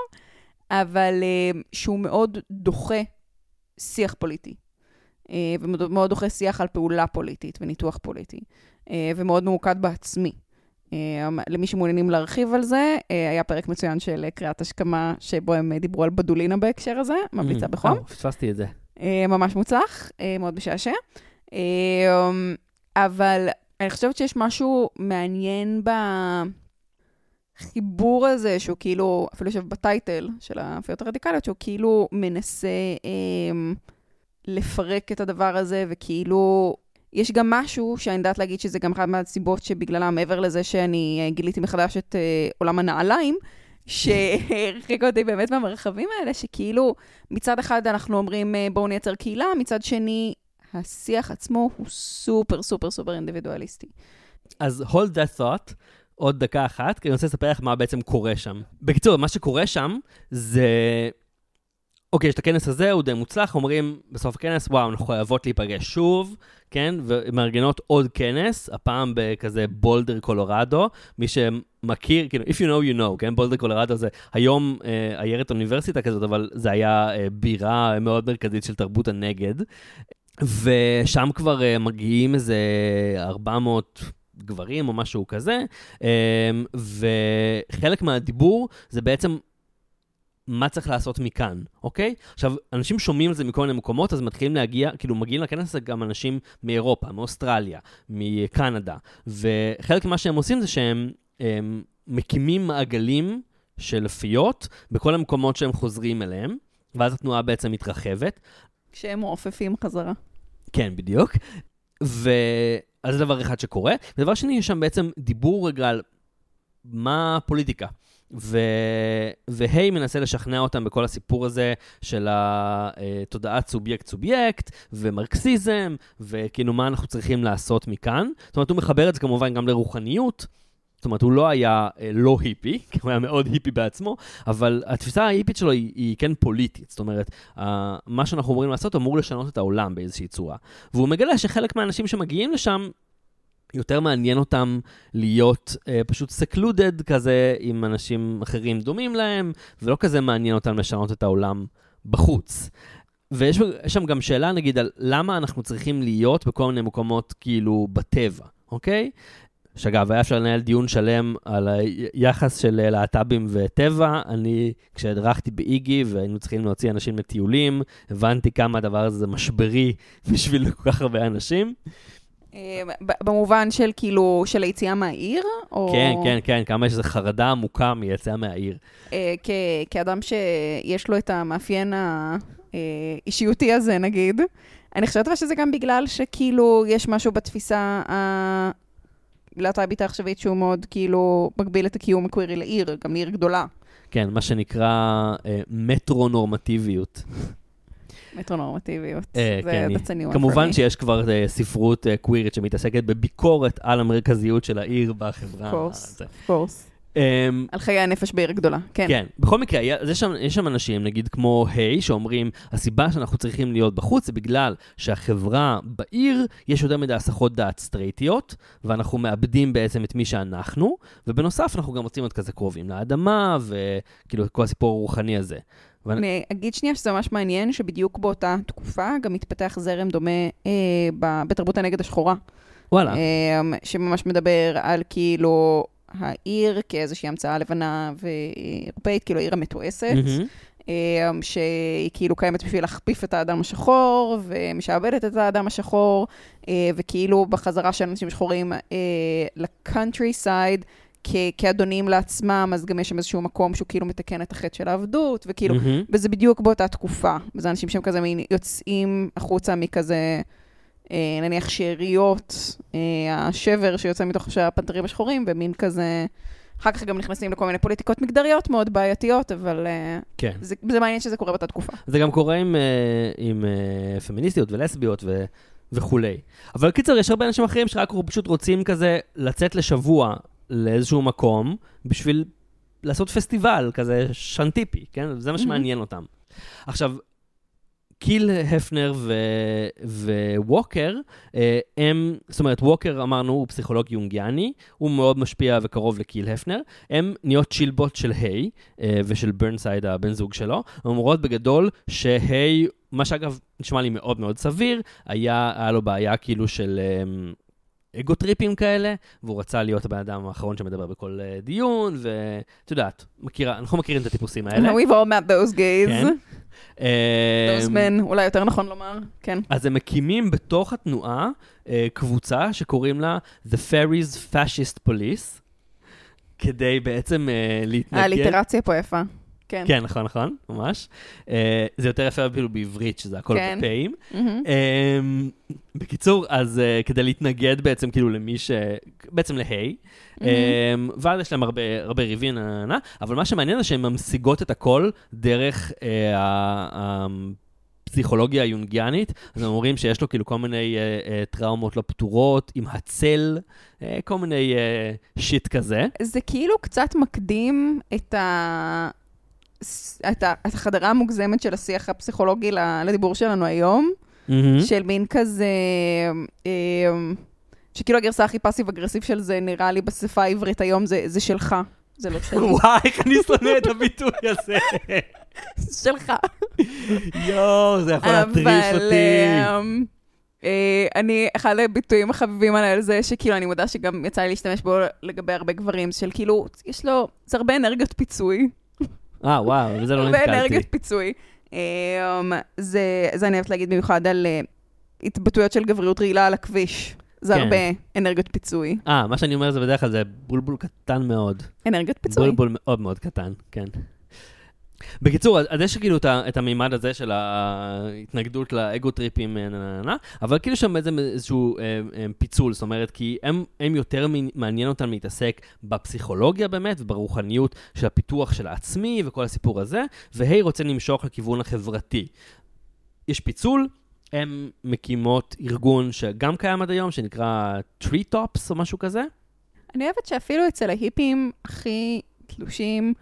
אבל שהוא מאוד דוחה שיח פוליטי. ומאוד דוחה שיח על פעולה פוליטית וניתוח פוליטי, ומאוד מעוקד בעצמי. למי שמעוניינים להרחיב על זה, היה פרק מצוין של קריאת השכמה, שבו הם דיברו על בדולינה בהקשר הזה, ממליצה בחום. פספסתי את זה. ממש מוצלח, מאוד משעשע. אבל אני חושבת שיש משהו מעניין בחיבור הזה, שהוא כאילו, אפילו יושב בטייטל של הפיות הרדיקליות, שהוא כאילו מנסה לפרק את הדבר הזה, וכאילו, יש גם משהו שאני יודעת להגיד שזה גם אחד מהסיבות שבגללה, מעבר לזה שאני גיליתי מחדש את עולם הנעליים, שהרחיקו אותי באמת מהמרחבים האלה, שכאילו, מצד אחד אנחנו אומרים, בואו נייצר קהילה, מצד שני, השיח עצמו הוא סופר סופר סופר אינדיבידואליסטי. אז hold that thought, עוד דקה אחת, כי אני רוצה לספר לך מה בעצם קורה שם. בקיצור, מה שקורה שם זה אוקיי, יש את הכנס הזה, הוא די מוצלח, אומרים בסוף הכנס, וואו, אנחנו חייבות להיפגש שוב, כן, ומארגנות עוד כנס, הפעם בכזה בולדר קולורדו, מי שמכיר, כאילו, if you know, you know, כן, בולדר קולורדו זה היום עיירת אוניברסיטה כזאת, אבל זה היה בירה מאוד מרכזית של תרבות הנגד, ושם כבר מגיעים איזה 400 גברים או משהו כזה, וחלק מהדיבור זה בעצם מה צריך לעשות מכאן, אוקיי? עכשיו, אנשים שומעים את זה מכל מיני מקומות, אז מתחילים להגיע, כאילו מגיעים לכנס גם אנשים מאירופה, מאוסטרליה, מקנדה, וחלק מה שהם עושים זה שהם מקימים מעגלים של פיות בכל המקומות שהם חוזרים אליהם, ואז התנועה בעצם מתרחבת. כשהם מעופפים חזרה. כן, בדיוק. אז זה דבר אחד שקורה. ודבר שני, יש שם בעצם דיבור רגע על מה הפוליטיקה. והי מנסה לשכנע אותם בכל הסיפור הזה של התודעת סובייקט-סובייקט ומרקסיזם, וכאילו מה אנחנו צריכים לעשות מכאן. זאת אומרת, הוא מחבר את זה כמובן גם לרוחניות, זאת אומרת, הוא לא היה לא היפי, כי הוא היה מאוד היפי בעצמו, אבל התפיסה ההיפית שלו היא כן פוליטית, זאת אומרת, מה שאנחנו אומרים לעשות אמור לשנות את העולם באיזושהי צורה. והוא מגלה שחלק מהאנשים שמגיעים לשם, יותר מעניין אותם להיות פשוט secluded כזה עם אנשים אחרים דומים להם, ולא כזה מעניין אותם לשנות את העולם בחוץ. ויש שם גם שאלה, נגיד, על למה אנחנו צריכים להיות בכל מיני מקומות כאילו בטבע, אוקיי? שאגב, היה אפשר לנהל דיון שלם על היחס של להט"בים וטבע. אני, כשהדרכתי באיגי והיינו צריכים להוציא אנשים מטיולים, הבנתי כמה הדבר הזה משברי בשביל כל כך הרבה אנשים. במובן של כאילו, של היציאה מהעיר? כן, כן, כן, כמה שזה חרדה עמוקה מיציאה מהעיר. כאדם שיש לו את המאפיין האישיותי הזה, נגיד, אני חושבת שזה גם בגלל שכאילו יש משהו בתפיסה הלהט"בית העכשווית שהוא מאוד כאילו מגביל את הקיום הקווירי לעיר, גם לעיר גדולה. כן, מה שנקרא מטרונורמטיביות. מטרונורמטיביות, זה דצניון. כמובן שיש כבר ספרות קווירית שמתעסקת בביקורת על המרכזיות של העיר בחברה. קורס, קורס. על חיי הנפש בעיר גדולה. כן. בכל מקרה, יש שם אנשים, נגיד כמו היי, שאומרים, הסיבה שאנחנו צריכים להיות בחוץ זה בגלל שהחברה בעיר יש יותר מדי הסחות דעת סטרייטיות, ואנחנו מאבדים בעצם את מי שאנחנו, ובנוסף אנחנו גם רוצים עוד כזה קרובים לאדמה, וכאילו כל הסיפור הרוחני הזה. אני אגיד שנייה שזה ממש מעניין, שבדיוק באותה תקופה גם התפתח זרם דומה בתרבות הנגד השחורה. וואלה. שממש מדבר על כאילו... העיר כאיזושהי המצאה לבנה ואירופאית, כאילו העיר המתועסת, שהיא כאילו קיימת בשביל להכפיף את האדם השחור, ומשעבדת את האדם השחור, וכאילו בחזרה של אנשים שחורים לקאנטרי סייד, כאדונים לעצמם, אז גם יש שם איזשהו מקום שהוא כאילו מתקן את החטא של העבדות, וכאילו, וזה בדיוק באותה תקופה, וזה אנשים שהם כזה יוצאים החוצה מכזה... נניח שעריות, השבר שיוצא מתוך הפנתרים השחורים, ומין כזה, אחר כך גם נכנסים לכל מיני פוליטיקות מגדריות מאוד בעייתיות, אבל כן. זה מעניין שזה קורה באותה תקופה. זה גם קורה עם פמיניסטיות ולסביות וכו'. אבל קיצר, יש הרבה אנשים אחרים שרק פשוט רוצים כזה לצאת לשבוע לאיזשהו מקום, בשביל לעשות פסטיבל כזה שנטיפי, כן? זה מה שמעניין אותם. עכשיו, קיל, הפנר וווקר, הם, זאת אומרת, ווקר אמרנו, הוא פסיכולוג יונגיאני, הוא מאוד משפיע וקרוב לקיל הפנר, הם נהיות צ'ילבות של היי, ושל ברנסייד הבן זוג שלו, אומרות בגדול שהיי, מה שאגב נשמע לי מאוד מאוד סביר, היה לו בעיה כאילו של... אגוטריפים כאלה, והוא רצה להיות הבן אדם האחרון שמדבר בכל דיון, ואת יודעת, אנחנו מכירים את הטיפוסים האלה. We've all met those guys. Those men, אולי יותר נכון לומר, כן. אז הם מקימים בתוך התנועה קבוצה שקוראים לה The Fairies Fascist Police, כדי בעצם להתנגד. הליטרציה פה יפה. כן, נכון, ממש. זה יותר יפה אפילו בעברית, שזה הכל בפאים. בקיצור, אז כדי להתנגד בעצם כאילו למי ש... בעצם להי. ואז יש להם הרבה ריבים, אבל מה שמעניין זה שהן ממשיגות את הכל דרך הפסיכולוגיה היונגיאנית. אז הם אומרים שיש לו כאילו כל מיני טראומות לא פתורות, עם הצל, כל מיני שיט כזה. זה כאילו קצת מקדים את ה... את החדרה המוגזמת של השיח הפסיכולוגי לדיבור שלנו היום, של מין כזה, שכאילו הגרסה הכי פאסיב-אגרסיב של זה, נראה לי בשפה העברית היום, זה שלך. זה לא שלי. וואי, איך אני שונא את הביטוי הזה. זה שלך. יואו, זה יכול להטריף אותי. אני, אחד הביטויים החביבים על זה, שכאילו אני מודה שגם יצא לי להשתמש בו לגבי הרבה גברים, של כאילו, יש לו, זה הרבה אנרגיות פיצוי. וואו, זה לא נתקלתי. ואנרגיות פיצוי. זה אני אוהבת להגיד מיוחד על התבטאויות של גבריות רעילה על הכביש. זה הרבה אנרגיות פיצוי. מה שאני אומר זה בדרך כלל זה בולבול קטן מאוד. אנרגיות פיצוי. בולבול מאוד מאוד קטן, כן. בקיצור, אז יש כאילו את המימד הזה של ההתנגדות לאגוטריפים, אבל כאילו שם בעצם איזשהו פיצול, זאת אומרת, כי הם יותר מעניין אותם להתעסק בפסיכולוגיה באמת, וברוחניות של הפיתוח של העצמי וכל הסיפור הזה, והיא רוצה למשוך לכיוון החברתי. יש פיצול, הם מקימות ארגון שגם קיים עד היום, שנקרא Tree Tops או משהו כזה. אני אוהבת שאפילו אצל ההיפים הכי תלושים,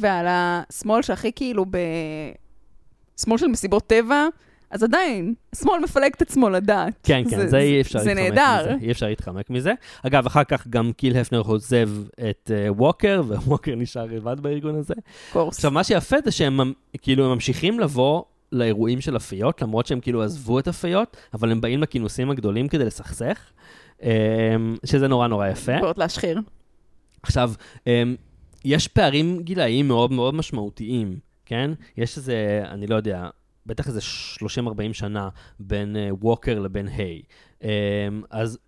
ועל השמאל שהכי כאילו בשמאל של מסיבות טבע, אז עדיין, השמאל מפלג את עצמו לדעת. כן, זה אי אפשר להתחמק מזה. אי אפשר להתחמק מזה. אגב, אחר כך גם קיל הפנר חוזב את ווקר, וווקר נשאר לבד בארגון הזה. קורס. עכשיו, מה שיפה זה שהם כאילו ממשיכים לבוא לאירועים של הפיות, למרות שהם כאילו עזבו את הפיות, אבל הם באים לכינוסים הגדולים כדי לסכסך, שזה נורא נורא יפה. באות להשחיר. עכשיו, יש פערים גילאיים מאוד מאוד משמעותיים, כן? יש איזה, אני לא יודע, בטח איזה 30-40 שנה בין ווקר לבין היי. אז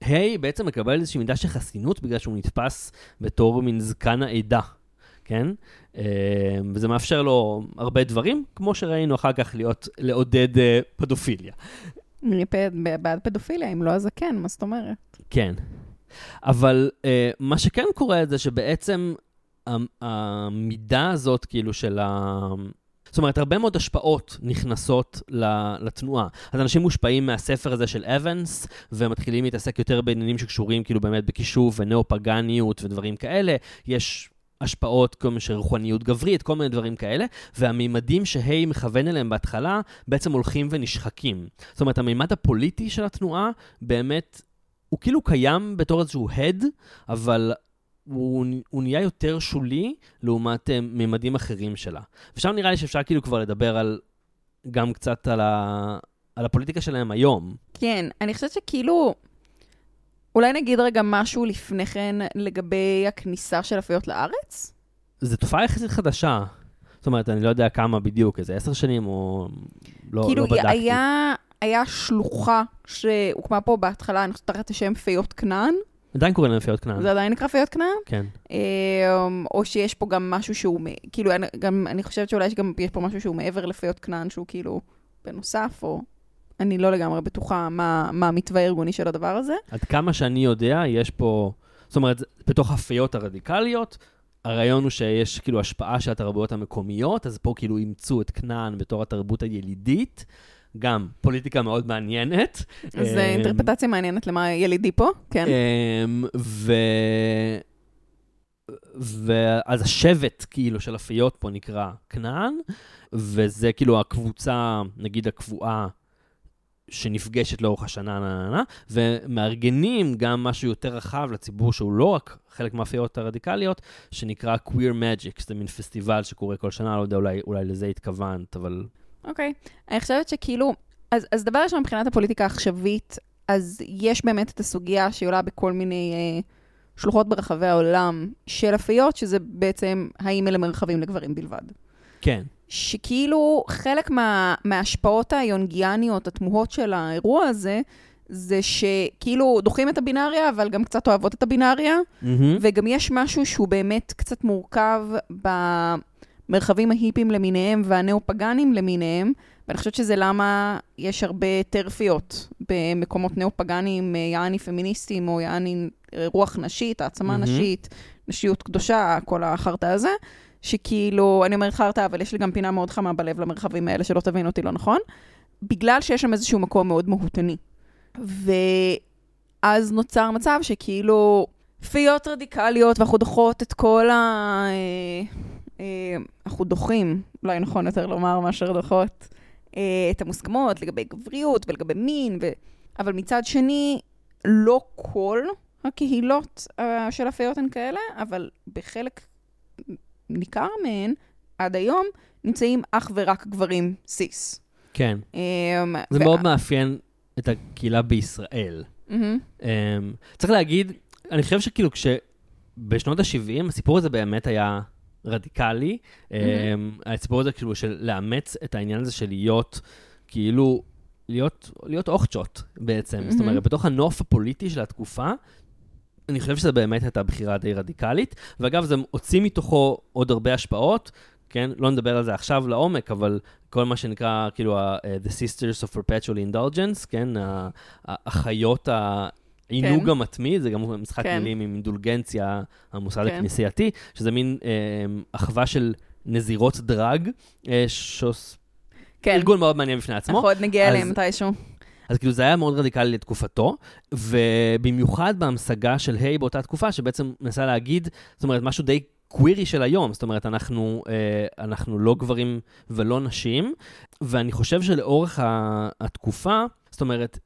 היי בעצם מקבל איזושהי מידה של חסינות, בגלל שהוא נתפס בתור מין זקן העדה, כן? וזה מאפשר לו הרבה דברים, כמו שראינו אחר כך לעודד פדופיליה. אני בעד פדופיליה, אם לא אז כן, מה זאת אומרת? כן. אבל מה שכן קורה זה שבעצם המידה הזאת כאילו של ה... זאת אומרת, הרבה מאוד השפעות נכנסות לתנועה. אז אנשים מושפעים מהספר הזה של אבנס, ומתחילים להתעסק יותר בעניינים שקשורים כאילו באמת בכישוב ונאו-פגניות ודברים כאלה. יש השפעות כמו שרוחניות גברית, כל מיני דברים כאלה, והמימדים שהיא מכוון אליהם בהתחלה בעצם הולכים ונשחקים. זאת אומרת, המימד הפוליטי של התנועה באמת הוא כאילו קיים בתור איזשהו הד, אבל הוא נהיה יותר שולי לעומת מימדים אחרים שלה. ושם נראה לי שאפשר כאילו כבר לדבר על, גם קצת על הפוליטיקה שלהם היום. כן, אני חושבת שכאילו, אולי נגיד רגע משהו לפני כן לגבי הכניסה של הפיות לארץ? זו תופעה יחסית חדשה. זאת אומרת, אני לא יודע כמה בדיוק, איזה 10 שנים או לא, כאילו לא בדקתי. כאילו היה שלוחה שהוקמה פה בהתחלה, אני חושבת תחת השם פיות כנען. עדיין קוראים להם פיות כנען. זה עדיין נקרא פיות כנען? כן. או שיש פה גם משהו שהוא, כאילו, גם, אני חושבת שאולי שגם יש פה משהו שהוא מעבר לפיות כנען, שהוא כאילו בנוסף, או אני לא לגמרי בטוחה מה המתווה הארגוני של הדבר הזה. עד כמה שאני יודע, יש פה, זאת אומרת, בתוך הפיות הרדיקליות, הרעיון הוא שיש כאילו השפעה של התרבויות המקומיות, אז פה כאילו ימצאו את כנען בתור התרבות הילידית, גם פוליטיקה מאוד מעניינת. אז אינטרפטציה מעניינת למה ילידי פה, כן. ואז השבט כאילו של הפיות פה נקרא כנען, וזה כאילו הקבוצה, נגיד הקבועה, שנפגשת לאורך השנה, ומארגנים גם משהו יותר רחב לציבור שהוא לא רק חלק מהפיות הרדיקליות, שנקרא Queer Magic, שזה מין פסטיבל שקורה כל שנה, לא יודע, אולי לזה התכוונת, אבל... אוקיי, אני חושבת שכאילו, אז דבר ראשון מבחינת הפוליטיקה העכשווית, אז יש באמת את הסוגיה שעולה בכל מיני שלוחות ברחבי העולם של הפיות, שזה בעצם האם אלה מרחבים לגברים בלבד. כן. שכאילו חלק מההשפעות היונגיאניות, התמוהות של האירוע הזה, זה שכאילו דוחים את הבינאריה, אבל גם קצת אוהבות את הבינאריה, וגם יש משהו שהוא באמת קצת מורכב במרחבים ההיפים למיניהם, והנאו-פגנים למיניהם, ואני חושבת שזה למה יש הרבה טרפיות במקומות נאו-פגנים, יעני פמיניסטים, או יעני רוח נשית, העצמה נשית, נשיות קדושה, כל החרטה הזה, שכאילו, אני אומרת חרטה, אבל יש לי גם פינה מאוד חמה בלב למרחבים האלה, שלא תבין אותי לא נכון, בגלל שיש שם איזשהו מקום מאוד מהותני. ואז נוצר מצב שכאילו, פיות רדיקליות, ואנחנו דוחות את כל אנחנו דוחים, אולי נכון יותר לומר מאשר דוחות, את המוסכמות לגבי גבריות ולגבי מין, אבל מצד שני, לא כל הקהילות של הפיות הן כאלה, אבל בחלק ניכר מהן, עד היום, נמצאים אך ורק גברים סיס. כן. זה מאוד מאפיין את הקהילה בישראל. צריך להגיד, אני חושב שכאילו כשבשנות ה-70, הסיפור הזה באמת היה רדיקלי. הסיפור הזה כאילו של לאמץ את העניין הזה של להיות כאילו, להיות אוכצ'וט בעצם. זאת אומרת, בתוך הנוף הפוליטי של התקופה, אני חושב שזה באמת הייתה בחירה די רדיקלית, ואגב, זה הוציא מתוכו עוד הרבה השפעות, כן? לא נדבר על זה עכשיו לעומק, אבל כל מה שנקרא, כאילו, The Sisters of Perpetual Indulgence, כן? החיות, העינוג המתמיד, זה גם משחק מילים עם אינדולגנציה, המוסד הכנסייתי, שזה מין אחווה של נזירות דרג, ארגון מאוד מעניין בפני עצמו. אנחנו עוד נגיע אליהם מתישהו. אז כאילו זה היה מאוד רדיקלי לתקופתו, ובמיוחד בהמשגה של היי באותה תקופה, שבעצם נסה להגיד, זאת אומרת, משהו די קווירי של היום, זאת אומרת, אנחנו לא גברים ולא נשים, ואני חושב שלאורך התקופה, זאת אומרת,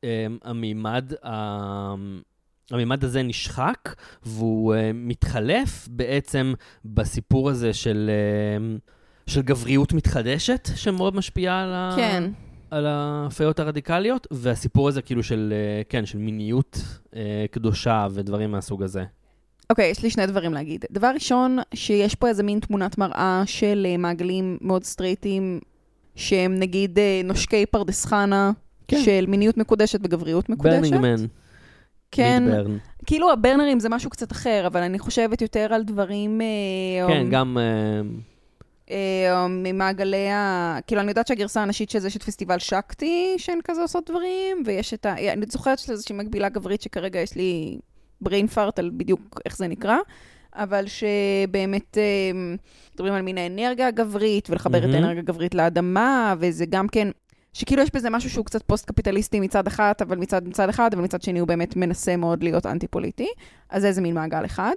המימד הזה נשחק, והוא מתחלף בעצם בסיפור הזה של גבריות מתחדשת, שמאוד משפיעה על ה... כן. על הפיות הרדיקליות, והסיפור הזה כאילו של, כן, של מיניות קדושה ודברים מהסוג הזה. אוקיי, יש לי 2 דברים להגיד. דבר ראשון, שיש פה איזה מין תמונת מראה של מעגלים מאוד סטרייטים, שהם נגיד נושקי פרדס חנה, כן. של מיניות מקודשת וגבריות מקודשת. ברנינג מן. כן. מידברן. כאילו הברנרים זה משהו קצת אחר, אבל אני חושבת יותר על דברים... כן, גם... ממעגלי ה... כאילו, אני יודעת שהגרסה הנשית שזה, יש את פסטיבל שקטי, שהן כזה עושות דברים, ויש את ה... אני זוכרת שזה איזושהי מגבילה גברית, שכרגע יש לי brain fart על בדיוק איך זה נקרא, אבל שבאמת מדברים על מין האנרגיה הגברית, ולחבר את האנרגיה הגברית לאדמה, וזה גם כן, שכאילו יש בזה משהו שהוא קצת פוסט-קפיטליסטי מצד אחד, אבל מצד שני הוא באמת מנסה מאוד להיות אנטי-פוליטי, אז זה מין מעגל אחד.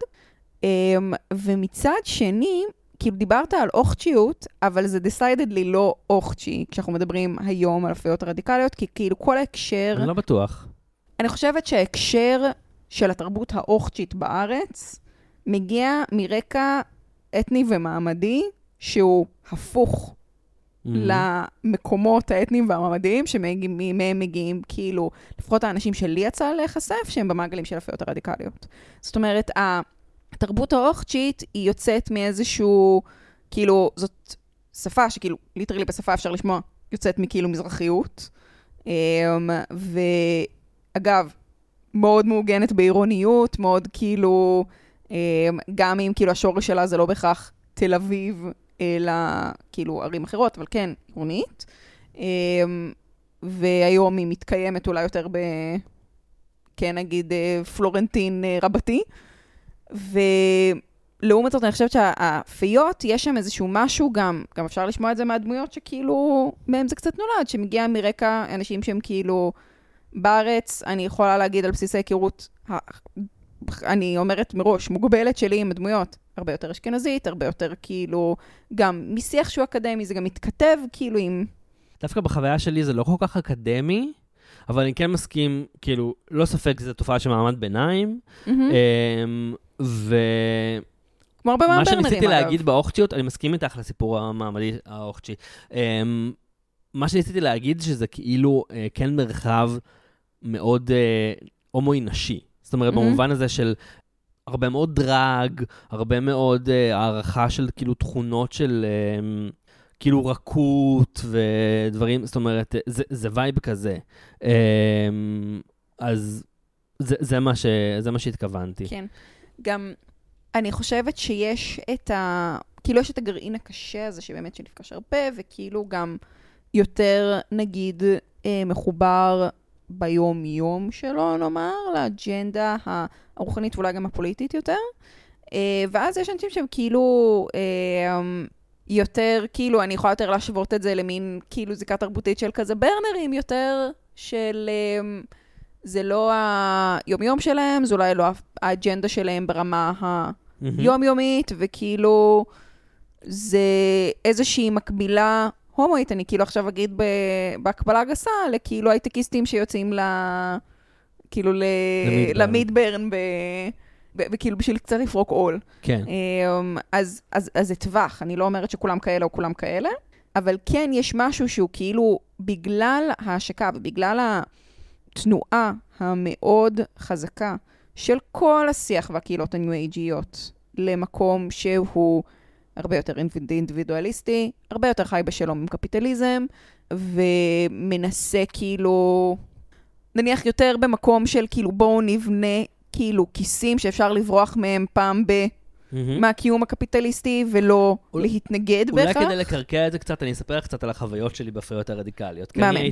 ומצד שני, כאילו דיברת על אוכצ'יות, אבל זה decidedly לא אוכצ'י, כשאנחנו מדברים היום על הפיות הרדיקליות, כי כאילו כל ההקשר... אני לא בטוח. אני חושבת שההקשר של התרבות האוכצ'ית בארץ, מגיע מרקע אתני ומעמדי, שהוא הפוך למקומות האתניים והמעמדיים, שמהם מגיעים כאילו, לפחות האנשים שלי יצא להיחשף, שהם במעגלים של הפיות הרדיקליות. זאת אומרת, התרבות האוכצ'ית היא יוצאת מאיזשהו, כאילו, זאת שפה שכאילו, ליטרלי בשפה אפשר לשמוע, יוצאת מכאילו מזרחיות. ואגב, מאוד מעוגנת בעירוניות, מאוד כאילו, גם אם כאילו השורש שלה זה לא בהכרח תל אביב, אלא כאילו ערים אחרות, אבל כן, עירונית. והיום היא מתקיימת אולי יותר ב... כן, נגיד, פלורנטין רבתי. ולעומת זאת, אני חושבת שהפיות, יש שם איזשהו משהו גם, גם אפשר לשמוע את זה מהדמויות שכאילו, מהם זה קצת נולד, שמגיע מרקע אנשים שהם כאילו בארץ, אני יכולה להגיד על בסיס ההיכרות, אני אומרת מראש, מוגבלת שלי עם הדמויות, הרבה יותר אשכנזית, הרבה יותר כאילו, גם משיח שהוא אקדמי, זה גם מתכתב כאילו עם... דווקא בחוויה שלי זה לא כל כך אקדמי, אבל אני כן מסכים, כאילו, לא ספק זה תופעה שמעמד ביניים, ו... כמו הרבה מה שניסיתי להגיד באוכצ'יות, אני מסכים איתך לסיפור המעמדי האוכצ'י, מה שניסיתי להגיד שזה כאילו כן מרחב מאוד הומואי נשי, זאת אומרת במובן הזה של הרבה מאוד דרג, הרבה מאוד הערכה של כאילו תכונות של כאילו רכות ודברים, זאת אומרת זה וייב כזה, אז זה מה שהתכוונתי. כן, גם אני חושבת שיש את ה... כאילו יש את הגרעין הקשה הזה שבאמת שנפגש הרבה, וכאילו גם יותר נגיד מחובר ביום יום שלו, נאמר, לאג'נדה הרוחנית ואולי גם הפוליטית יותר. ואז יש אנשים שהם כאילו יותר, כאילו אני יכולה יותר להשוות את זה למין כאילו זיקה תרבותית של כזה ברנרים יותר, של זה לא היום יום שלהם, זה אולי לא האג'נדה שלהם ברמה היומיומית, וכאילו זה איזושהי מקבילה הומואית, אני כאילו עכשיו אגיד בהקבלה גסה, לכאילו הייטקיסטים שיוצאים כאילו למידברן, וכאילו בשביל קצת לפרוק עול. כן. אז זה טווח, אני לא אומרת שכולם כאלה או כולם כאלה, אבל כן יש משהו שהוא כאילו, בגלל ההשקה ובגלל התנועה המאוד חזקה של כל השיח והקהילות הניו-אייג'יות, למקום שהוא... הרבה יותר אינדיבידואליסטי, הרבה יותר חי בשלום עם קפיטליזם, ומנסה כאילו, נניח יותר במקום של כאילו בואו נבנה כאילו כיסים שאפשר לברוח מהם פעם מהקיום הקפיטליסטי, ולא להתנגד בהכרח. אולי כדי לקרקע את זה קצת, אני אספר לך קצת על החוויות שלי בפיות הרדיקליות. כי אני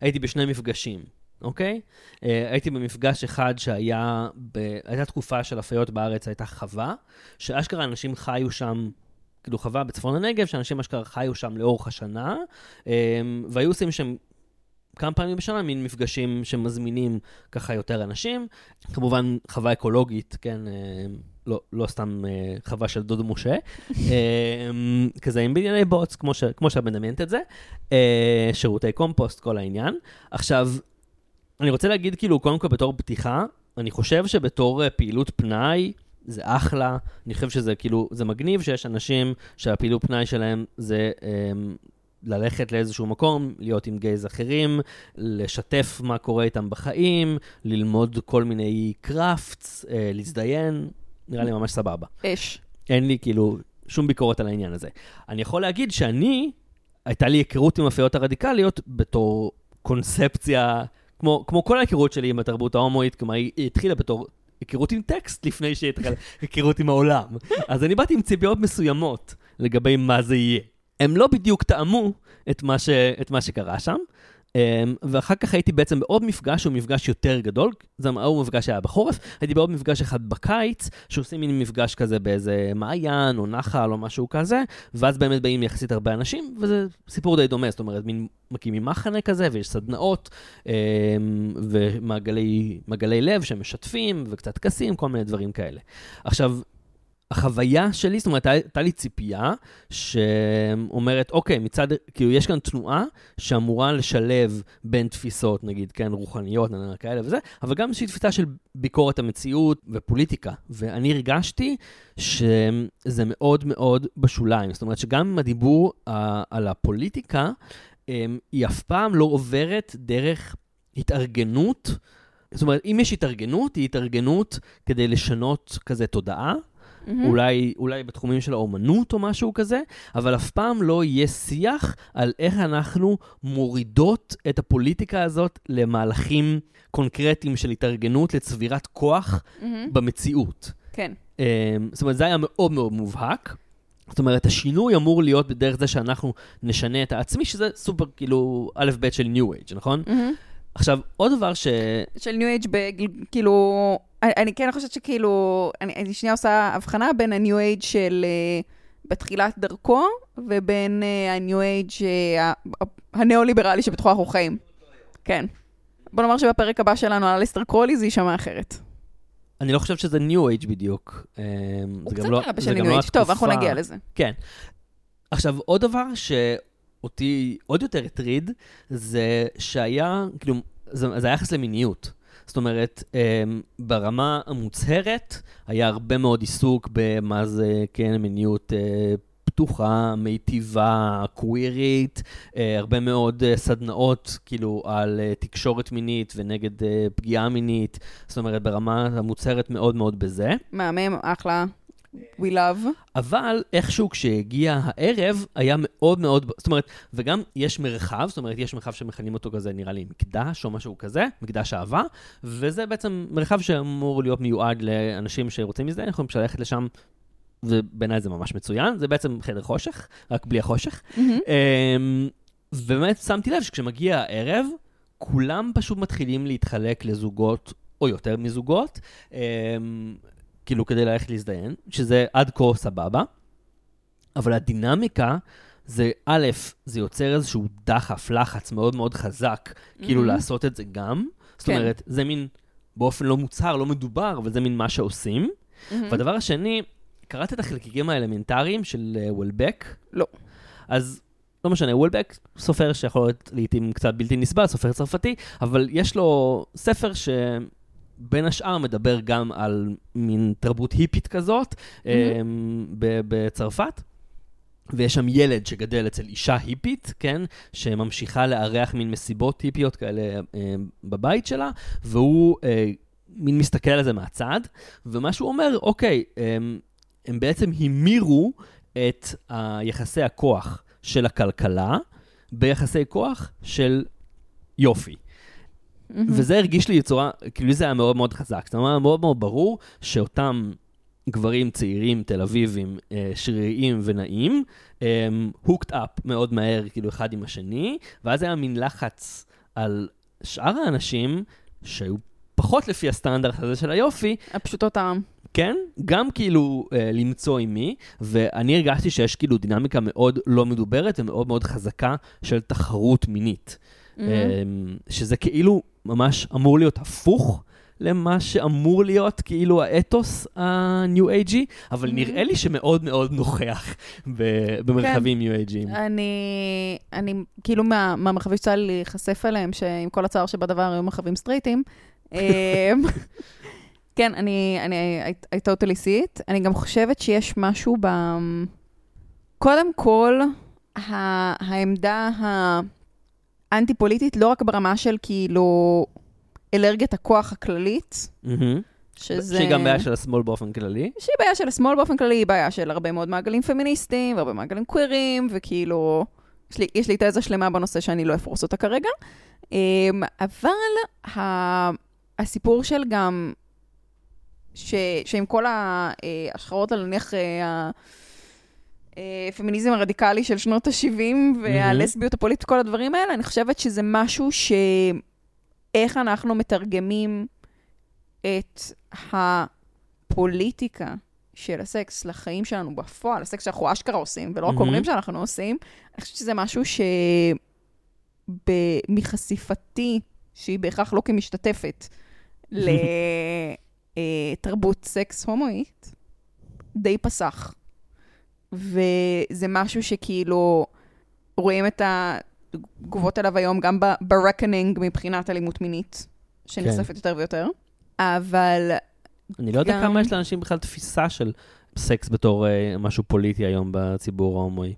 הייתי בשני מפגשים, אוקיי? הייתי במפגש אחד הייתה תקופה של הפיות בארץ, הייתה חווה, שאשכרה אנשים חיו שם, כאילו חווה בצפון הנגב, שאנשים אשכרה חיו שם לאורך השנה, והיו עושים שם כמה פעמים בשנה, מין מפגשים שמזמינים ככה יותר אנשים, כמובן חווה אקולוגית, כן, לא סתם חווה של דודו משה, כזה עם בנייני בוץ, כמו שאת מדמיינת את זה, שירותי קומפוסט, כל העניין. עכשיו, אני רוצה להגיד כאילו, קודם כל בתור פתיחה, אני חושב שבתור פעילות פנאי, זה אחלה, אני חושב שזה כאילו, זה מגניב שיש אנשים שהפעילות פנאי שלהם זה ללכת לאיזשהו מקום, להיות עם גייז אחרים, לשתף מה קורה איתם בחיים, ללמוד כל מיני קראפטס, להזדיין, נראה לי ממש סבבה. אין לי כאילו שום ביקורת על העניין הזה. אני יכול להגיד הייתה לי היכרות עם הפיות הרדיקליות בתור קונספציה, כמו כל ההיכרות שלי עם התרבות ההומואית, כלומר היא התחילה בתור... הכירות עם טקסט לפני שהתחילה הכירות עם העולם. אז אני באתי עם ציפיות מסוימות לגבי מה זה יהיה. הם לא בדיוק טעמו את מה שקרה שם, ואחר כך הייתי בעצם בעוד מפגש שהוא מפגש יותר גדול, זה מפגש שהיה בחורף, הייתי בעוד מפגש אחד בקיץ, שעושים מין מפגש כזה באיזה מעיין או נחל או משהו כזה, ואז באמת באים יחסית הרבה אנשים, וזה סיפור די דומה, זאת אומרת, מין מקימים מחנה כזה, ויש סדנאות, ומעגלי לב שמשתפים, וקצת כסים, כל מיני דברים כאלה. עכשיו, החוויה שלי, זאת אומרת, הייתה לי ציפייה שאומרת, אוקיי, מצד, כאילו, יש כאן תנועה שאמורה לשלב בין תפיסות, נגיד, כן, רוחניות, כאלה וזה, אבל גם שהיא תפיסה של ביקורת המציאות ופוליטיקה, ואני הרגשתי שזה מאוד מאוד בשוליים, זאת אומרת, שגם הדיבור על הפוליטיקה, היא אף פעם לא עוברת דרך התארגנות, זאת אומרת, אם יש התארגנות, היא התארגנות כדי לשנות כזה תודעה, אולי בתחומים של האומנות או משהו כזה, אבל אף פעם לא יהיה שיח על איך אנחנו מורידות את הפוליטיקה הזאת למהלכים קונקרטיים של התארגנות לצבירת כוח במציאות. כן. זאת אומרת, זה היה מאוד מאוד מובהק. זאת אומרת, השינוי אמור להיות בדרך זה שאנחנו נשנה את העצמי, שזה סופר כאילו א' ב' של ניו אייג', נכון? עכשיו, עוד דבר של ניו אייג' כאילו... אני כן חושבת שכאילו, אני שנייה עושה הבחנה בין הניו אייג' של בתחילת דרכו, ובין הניו אייג' הנאו-ליברלי שבתוכו אנחנו חיים. כן. בוא נאמר שבפרק הבא שלנו על אליסטר קרולי זה יישמע אחרת. אני לא חושבת שזה ניו אייג' בדיוק. הוא קצת נראה בשל ניו אייג'. טוב, אנחנו נגיע לזה. כן. עכשיו, עוד דבר שאותי עוד יותר הטריד, זה שהיה, כאילו, זה היחס למיניות. זאת אומרת, ברמה המוצהרת היה הרבה מאוד עיסוק במה זה, כן, מיניות פתוחה, מיטיבה, קווירית, הרבה מאוד סדנאות, כאילו, על תקשורת מינית ונגד פגיעה מינית. זאת אומרת, ברמה המוצהרת מאוד מאוד בזה. מהמם, אחלה. We love. אבל איכשהו כשהגיע הערב היה מאוד מאוד, זאת אומרת, וגם יש מרחב, זאת אומרת, יש מרחב שמכנים אותו כזה, נראה לי מקדש או משהו כזה, מקדש אהבה, וזה בעצם מרחב שאמור להיות מיועד לאנשים שרוצים מזה, אנחנו יכולים ללכת לשם, ובעיניי זה ממש מצוין, זה בעצם חדר חושך, רק בלי החושך. ובאמת שמתי לב שכשמגיע הערב, כולם פשוט מתחילים להתחלק לזוגות, או יותר מזוגות, כאילו כדי ללכת להזדיין, שזה עד כה סבבה, אבל הדינמיקה זה א', זה יוצר איזשהו דחף, לחץ מאוד מאוד חזק, כאילו לעשות את זה גם, זאת אומרת, זה מין, באופן לא מוצהר, לא מדובר, אבל זה מין מה שעושים, והדבר השני, קראת את החלקיקים האלמנטריים של וולבק? לא. אז לא משנה, וולבק, סופר שיכול להיות לעתים קצת בלתי נסבל, סופר צרפתי, אבל יש לו ספר ש... בין השאר מדבר גם על מין תרבות היפית כזאת בצרפת, ויש שם ילד שגדל אצל אישה היפית, כן, שממשיכה לארח מין מסיבות היפיות כאלה בבית שלה, והוא מין מסתכל על זה מהצד, ומה שהוא אומר, אוקיי, הם בעצם המירו את יחסי הכוח של הכלכלה ביחסי כוח של יופי. וזה הרגיש לי בצורה, כאילו זה היה מאוד מאוד חזק, זאת אומרת, מאוד מאוד ברור שאותם גברים צעירים, תל אביבים, שריריים ונעים, hooked up מאוד מהר, כאילו אחד עם השני, ואז היה מין לחץ על שאר האנשים, שהיו פחות לפי הסטנדרט הזה של היופי. הפשוטות העם. כן, גם כאילו למצוא עם מי, ואני הרגשתי שיש כאילו דינמיקה מאוד לא מדוברת, ומאוד מאוד חזקה של תחרות מינית. שזה כאילו ממש אמור להיות הפוך למה שאמור להיות כאילו האתוס הניו אייג'י, אבל נראה לי שמאוד מאוד נוכח במרחבים ניו אייג'יים. אני כאילו מהמרחבים שצריך להיחשף אליהם, שעם כל הצער שבדבר היו מרחבים סטרייטים. כן, I totally see it. אני גם חושבת שיש משהו קודם כל, העמדה אנטי פוליטית, לא רק ברמה של כאילו אלרגיית הכוח הכללית, שהיא גם בעיה של השמאל באופן כללי. שהיא בעיה של השמאל באופן כללי, היא בעיה של הרבה מאוד מעגלים פמיניסטיים, והרבה מעגלים קווירים, וכאילו, יש לי תזה שלמה בנושא שאני לא אפרוס אותה כרגע, אבל הסיפור של גם, שעם כל ההשחרות על נניח הפמיניזם הרדיקלי של שנות ה-70, והלסביות הפוליטית, כל הדברים האלה, אני חושבת שזה משהו איך אנחנו מתרגמים את הפוליטיקה של הסקס לחיים שלנו בפועל, הסקס שאנחנו אשכרה עושים, ולא רק אומרים שאנחנו עושים, אני חושבת שזה משהו מחשיפתי, שהיא בהכרח לא כמשתתפת, לתרבות סקס הומואית, די פסח. וזה משהו שכאילו רואים את התגובות עליו היום גם ברקנינג מבחינת אלימות מינית, שנחשפת יותר ויותר. אבל אני לא יודע כמה יש לאנשים בכלל תפיסה של סקס בתור משהו פוליטי היום בציבור ההומואי.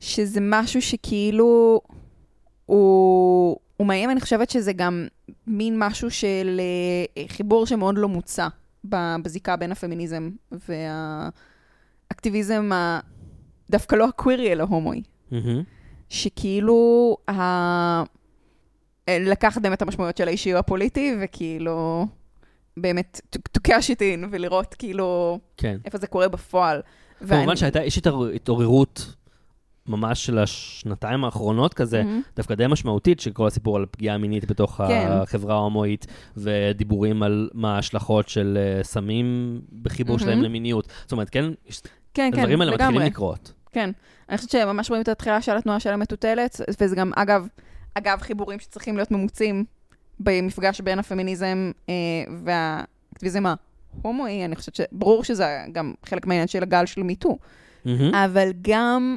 שזה משהו שכאילו הוא מאיים, אני חושבת שזה גם מין משהו של חיבור שמאוד לא מוצא בזיקה בין הפמיניזם והאקטיביזם דווקא לא הקווירי אלא הומואי. שכאילו לקח דם את המשמעויות של האישי הפוליטי וכאילו באמת תוקע שיטין ולראות כאילו איפה זה קורה בפועל. כמובן שיש התעוררות ממש של השנתיים האחרונות כזה, דווקא די משמעותית, שכל הסיפור על פגיעה מינית בתוך החברה ההומואית, ודיבורים על מה ההשלכות של סמים בחיבור שלהם למיניות. זאת אומרת, כן, הדברים האלה מתחילים לקרות. כן, אני חושבת שממש רואים את התחילה של התנועה של המטוטלת, וזה גם, אגב, חיבורים שצריכים להיות ממוצים במפגש בין הפמיניזם והאקטיביזם ההומואי. אני חושבת שברור שזה גם חלק מהעניין של הגל של מיטו, אבל גם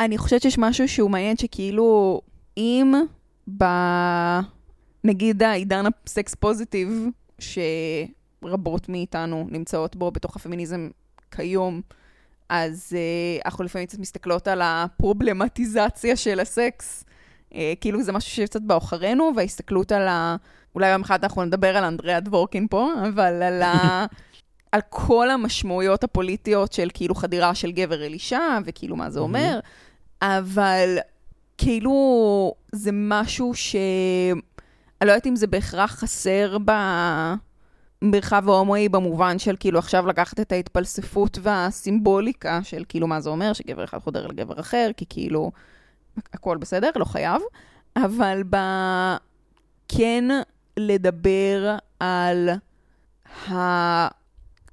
אני חושבת שיש משהו שהוא מעניין שכאילו, אם נגיד העידן הסקס פוזיטיב, שרבות מאיתנו נמצאות בו בתוך הפמיניזם כיום, אז אנחנו לפעמים קצת מסתכלות על הפרובלמטיזציה של הסקס, כאילו זה משהו שקצת באוחרינו, וההסתכלות על אולי יום אחד אנחנו נדבר על אנדריה דבורקין פה, אבל על על כל המשמעויות הפוליטיות של כאילו חדירה של גבר אל אישה, וכאילו מה זה אומר, אבל כאילו זה משהו אני לא יודעת אם זה בהכרח חסר במרחב ההומואי, במובן של כאילו עכשיו לקחת את ההתפלספות והסימבוליקה של כאילו מה זה אומר, שגבר אחד חודר לגבר אחר, כי כאילו הכל בסדר, לא חייב, אבל כן לדבר על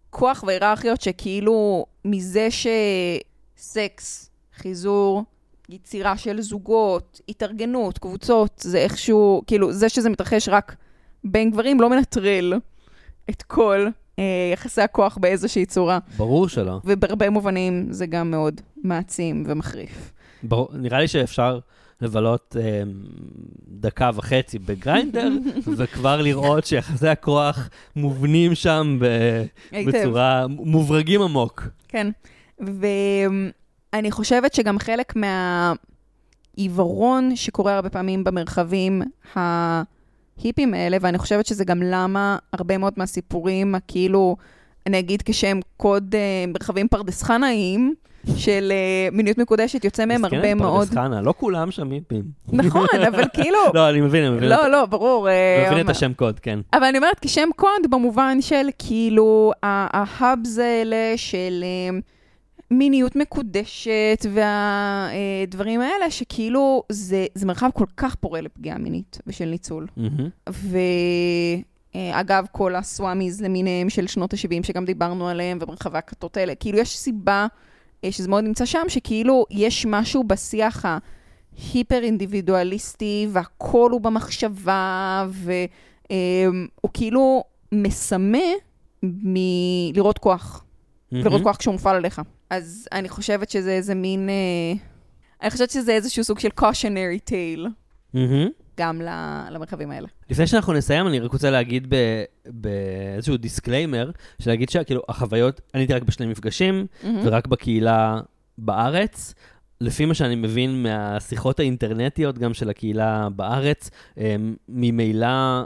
כוח והיררכיות שכאילו מזה שסקס, חיזור, יצירה של זוגות, התארגנות, קבוצות, זה איכשהו, כאילו זה שזה מתרחש רק בין גברים לא מנטרל את כל יחסי הכוח באיזושהי צורה. ברור שלא. ובהרבה מובנים זה גם מאוד מעצים ומחריף. ברור, נראה לי שאפשר לבלות דקה וחצי בגריינדר, וכבר לראות שיחסי הכוח מובנים שם בצורה מוברגים עמוק. כן, ואני חושבת שגם חלק מהעיוורון שקורה הרבה פעמים במרחבים ההיפים האלה, ואני חושבת שזה גם למה הרבה מאוד מהסיפורים, כאילו, אני אגיד כשהם קוד מרחבים פרדס חנאיים, של מיניות מקודשת, יוצא מהם הרבה מאוד פרדס חנה, לא כולם שם היפים. נכון, אבל כאילו לא, אני מבין, לא, ברור. אני מבין את השם קוד, כן. אבל אני אומרת, כשם קוד במובן של כאילו, ההאבס האלה של מיניות מקודשת, והדברים האלה, שכאילו, זה מרחב כל כך פורה לפגיעה מינית, ושל ניצול. ואגב, כל הסואמיז למיניהם של שנות ה-70, שגם דיברנו עליהם, ומרחבי הכתות האלה. כאילו, יש סיבה שזה מאוד נמצא שם, שכאילו יש משהו בשיח ההיפר-אינדיבידואליסטי, והכל הוא במחשבה, והוא כאילו מסמא מלראות כוח, ולראות כוח כשהוא מופעל עליך. אז אני חושבת שזה איזה מין, אני חושבת שזה איזשהו סוג של cautionary tale, גם למרחבים האלה. לפני שאנחנו נסיים, אני רק רוצה להגיד באיזשהו דיסקליימר, שלהגיד שכאילו החוויות, אני הייתי רק בשני מפגשים, ורק בקהילה בארץ, לפי מה שאני מבין מהשיחות האינטרנטיות גם של הקהילה בארץ, ממילא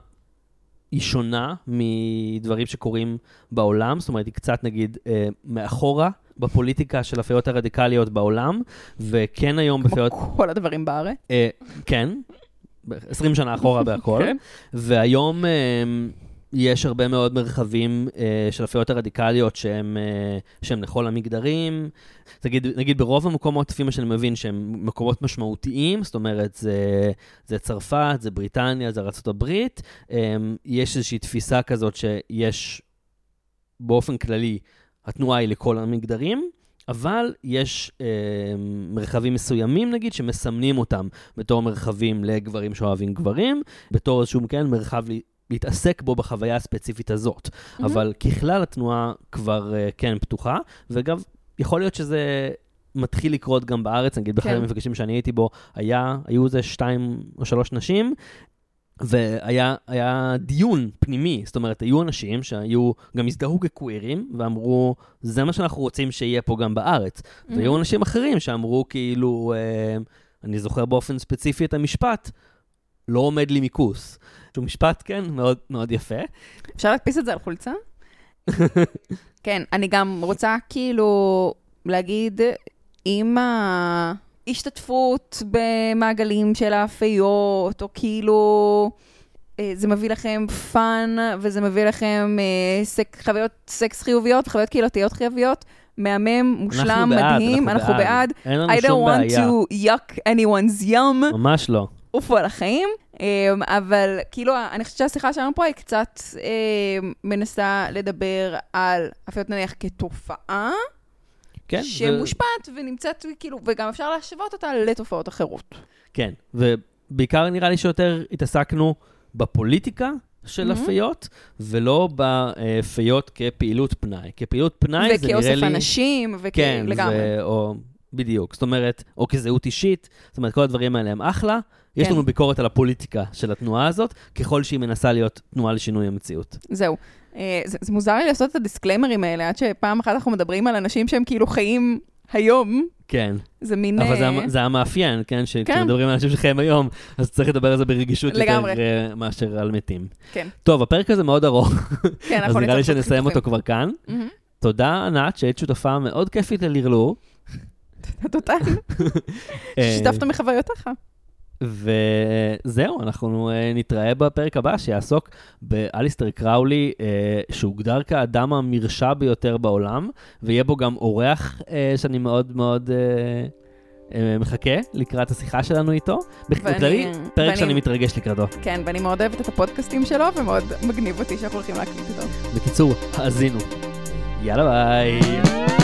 היא שונה מדברים שקורים בעולם, זאת אומרת היא קצת נגיד מאחורה, בפוליטיקה של הפיות הרדיקליות בעולם, וכן היום בפיות כמו כל הדברים בארץ? כן. 20 שנה אחורה בהכל, והיום יש הרבה מאוד מרחבים של הפיות הרדיקליות שהם לכל המגדרים. נגיד ברוב המקומות, לפי מה שאני מבין, שהם מקומות משמעותיים, זאת אומרת, זה צרפת, זה בריטניה, זה ארצות הברית. יש איזושהי תפיסה כזאת שיש באופן כללי, התנועה היא לכל המגדרים, אבל יש מרחבים מסוימים, נגיד, שמסמנים אותם בתור מרחבים לגברים שאוהבים גברים, בתור איזשהו, כן, מרחב להתעסק בו בחוויה הספציפית הזאת. Mm-hmm. אבל ככלל התנועה כבר, כן, פתוחה, ואגב, יכול להיות שזה מתחיל לקרות גם בארץ, נגיד, באחד המפגשים שאני הייתי בו, היו זה 2 או 3 נשים, והיה דיון פנימי, זאת אומרת, היו אנשים שהיו גם הזדהו כקווירים, ואמרו, זה מה שאנחנו רוצים שיהיה פה גם בארץ. Mm-hmm. והיו אנשים אחרים שאמרו, כאילו, אני זוכר באופן ספציפי את המשפט, לא עומד לי מיקוס. שהוא משפט, כן, מאוד, מאוד יפה. אפשר להדפיס את זה על חולצה? כן, אני גם רוצה, כאילו, להגיד, אם השתתפות במעגלים של האפיות, או כאילו, זה מביא לכם פאן, וזה מביא לכם חוויות סקס חיוביות, וחוויות קהילתיות חיוביות, מהמם, מושלם, מדהים, אנחנו בעד. I don't want to yuck anyone's yum. ממש לא. אופו על החיים, אבל כאילו, אני חושבת שהשיחה שלנו פה היא קצת מנסה לדבר על אפיות נניח כתופעה, כן, שמושפעת ונמצאת, כאילו, וגם אפשר להשוות אותה לתופעות אחרות. כן, ובעיקר נראה לי שיותר התעסקנו בפוליטיקה של אפיות, ולא באפיות כפעילות פנאי. כפעילות פנאי זה נראה לי... וכאוסף אנשים, וכלגמרי. כן, או בדיוק, זאת אומרת, או כזהות אישית, זאת אומרת, כל הדברים האלה הם אחלה, יש לנו ביקורת על הפוליטיקה של התנועה הזאת, ככל שהיא מנסה להיות תנועה לשינוי המציאות. זהו. זה מוזר לי לעשות את הדיסקליימרים האלה, עד שפעם אחת אנחנו מדברים על אנשים שהם כאילו חיים היום. כן. זה מין... אבל זה המאפיין, כן? כשמדברים על אנשים שחיים היום, אז צריך לדבר על זה ברגישות יותר מאשר על מתים. כן. טוב, הפרק הזה מאוד ארוך. כן, אז נראה לי שנסיים אותו כבר כאן. תודה, ענת, שהיית שותפה מאוד כיפית ללרלור. תודה. ששיתפת מחוויותיך. וזהו, אנחנו נתראה בפרק הבא שיעסוק באליסטר קראולי, שהוגדר כאדם המרשע ביותר בעולם, ויהיה בו גם אורח שאני מאוד מאוד מחכה לקראת השיחה שלנו איתו. בכללי, פרק שאני מתרגש לקראתו. כן, ואני מאוד אוהבת את הפודקאסטים שלו, ומאוד מגניב אותי שאנחנו הולכים להקליט אותו. בקיצור, האזינו. יאללה ביי.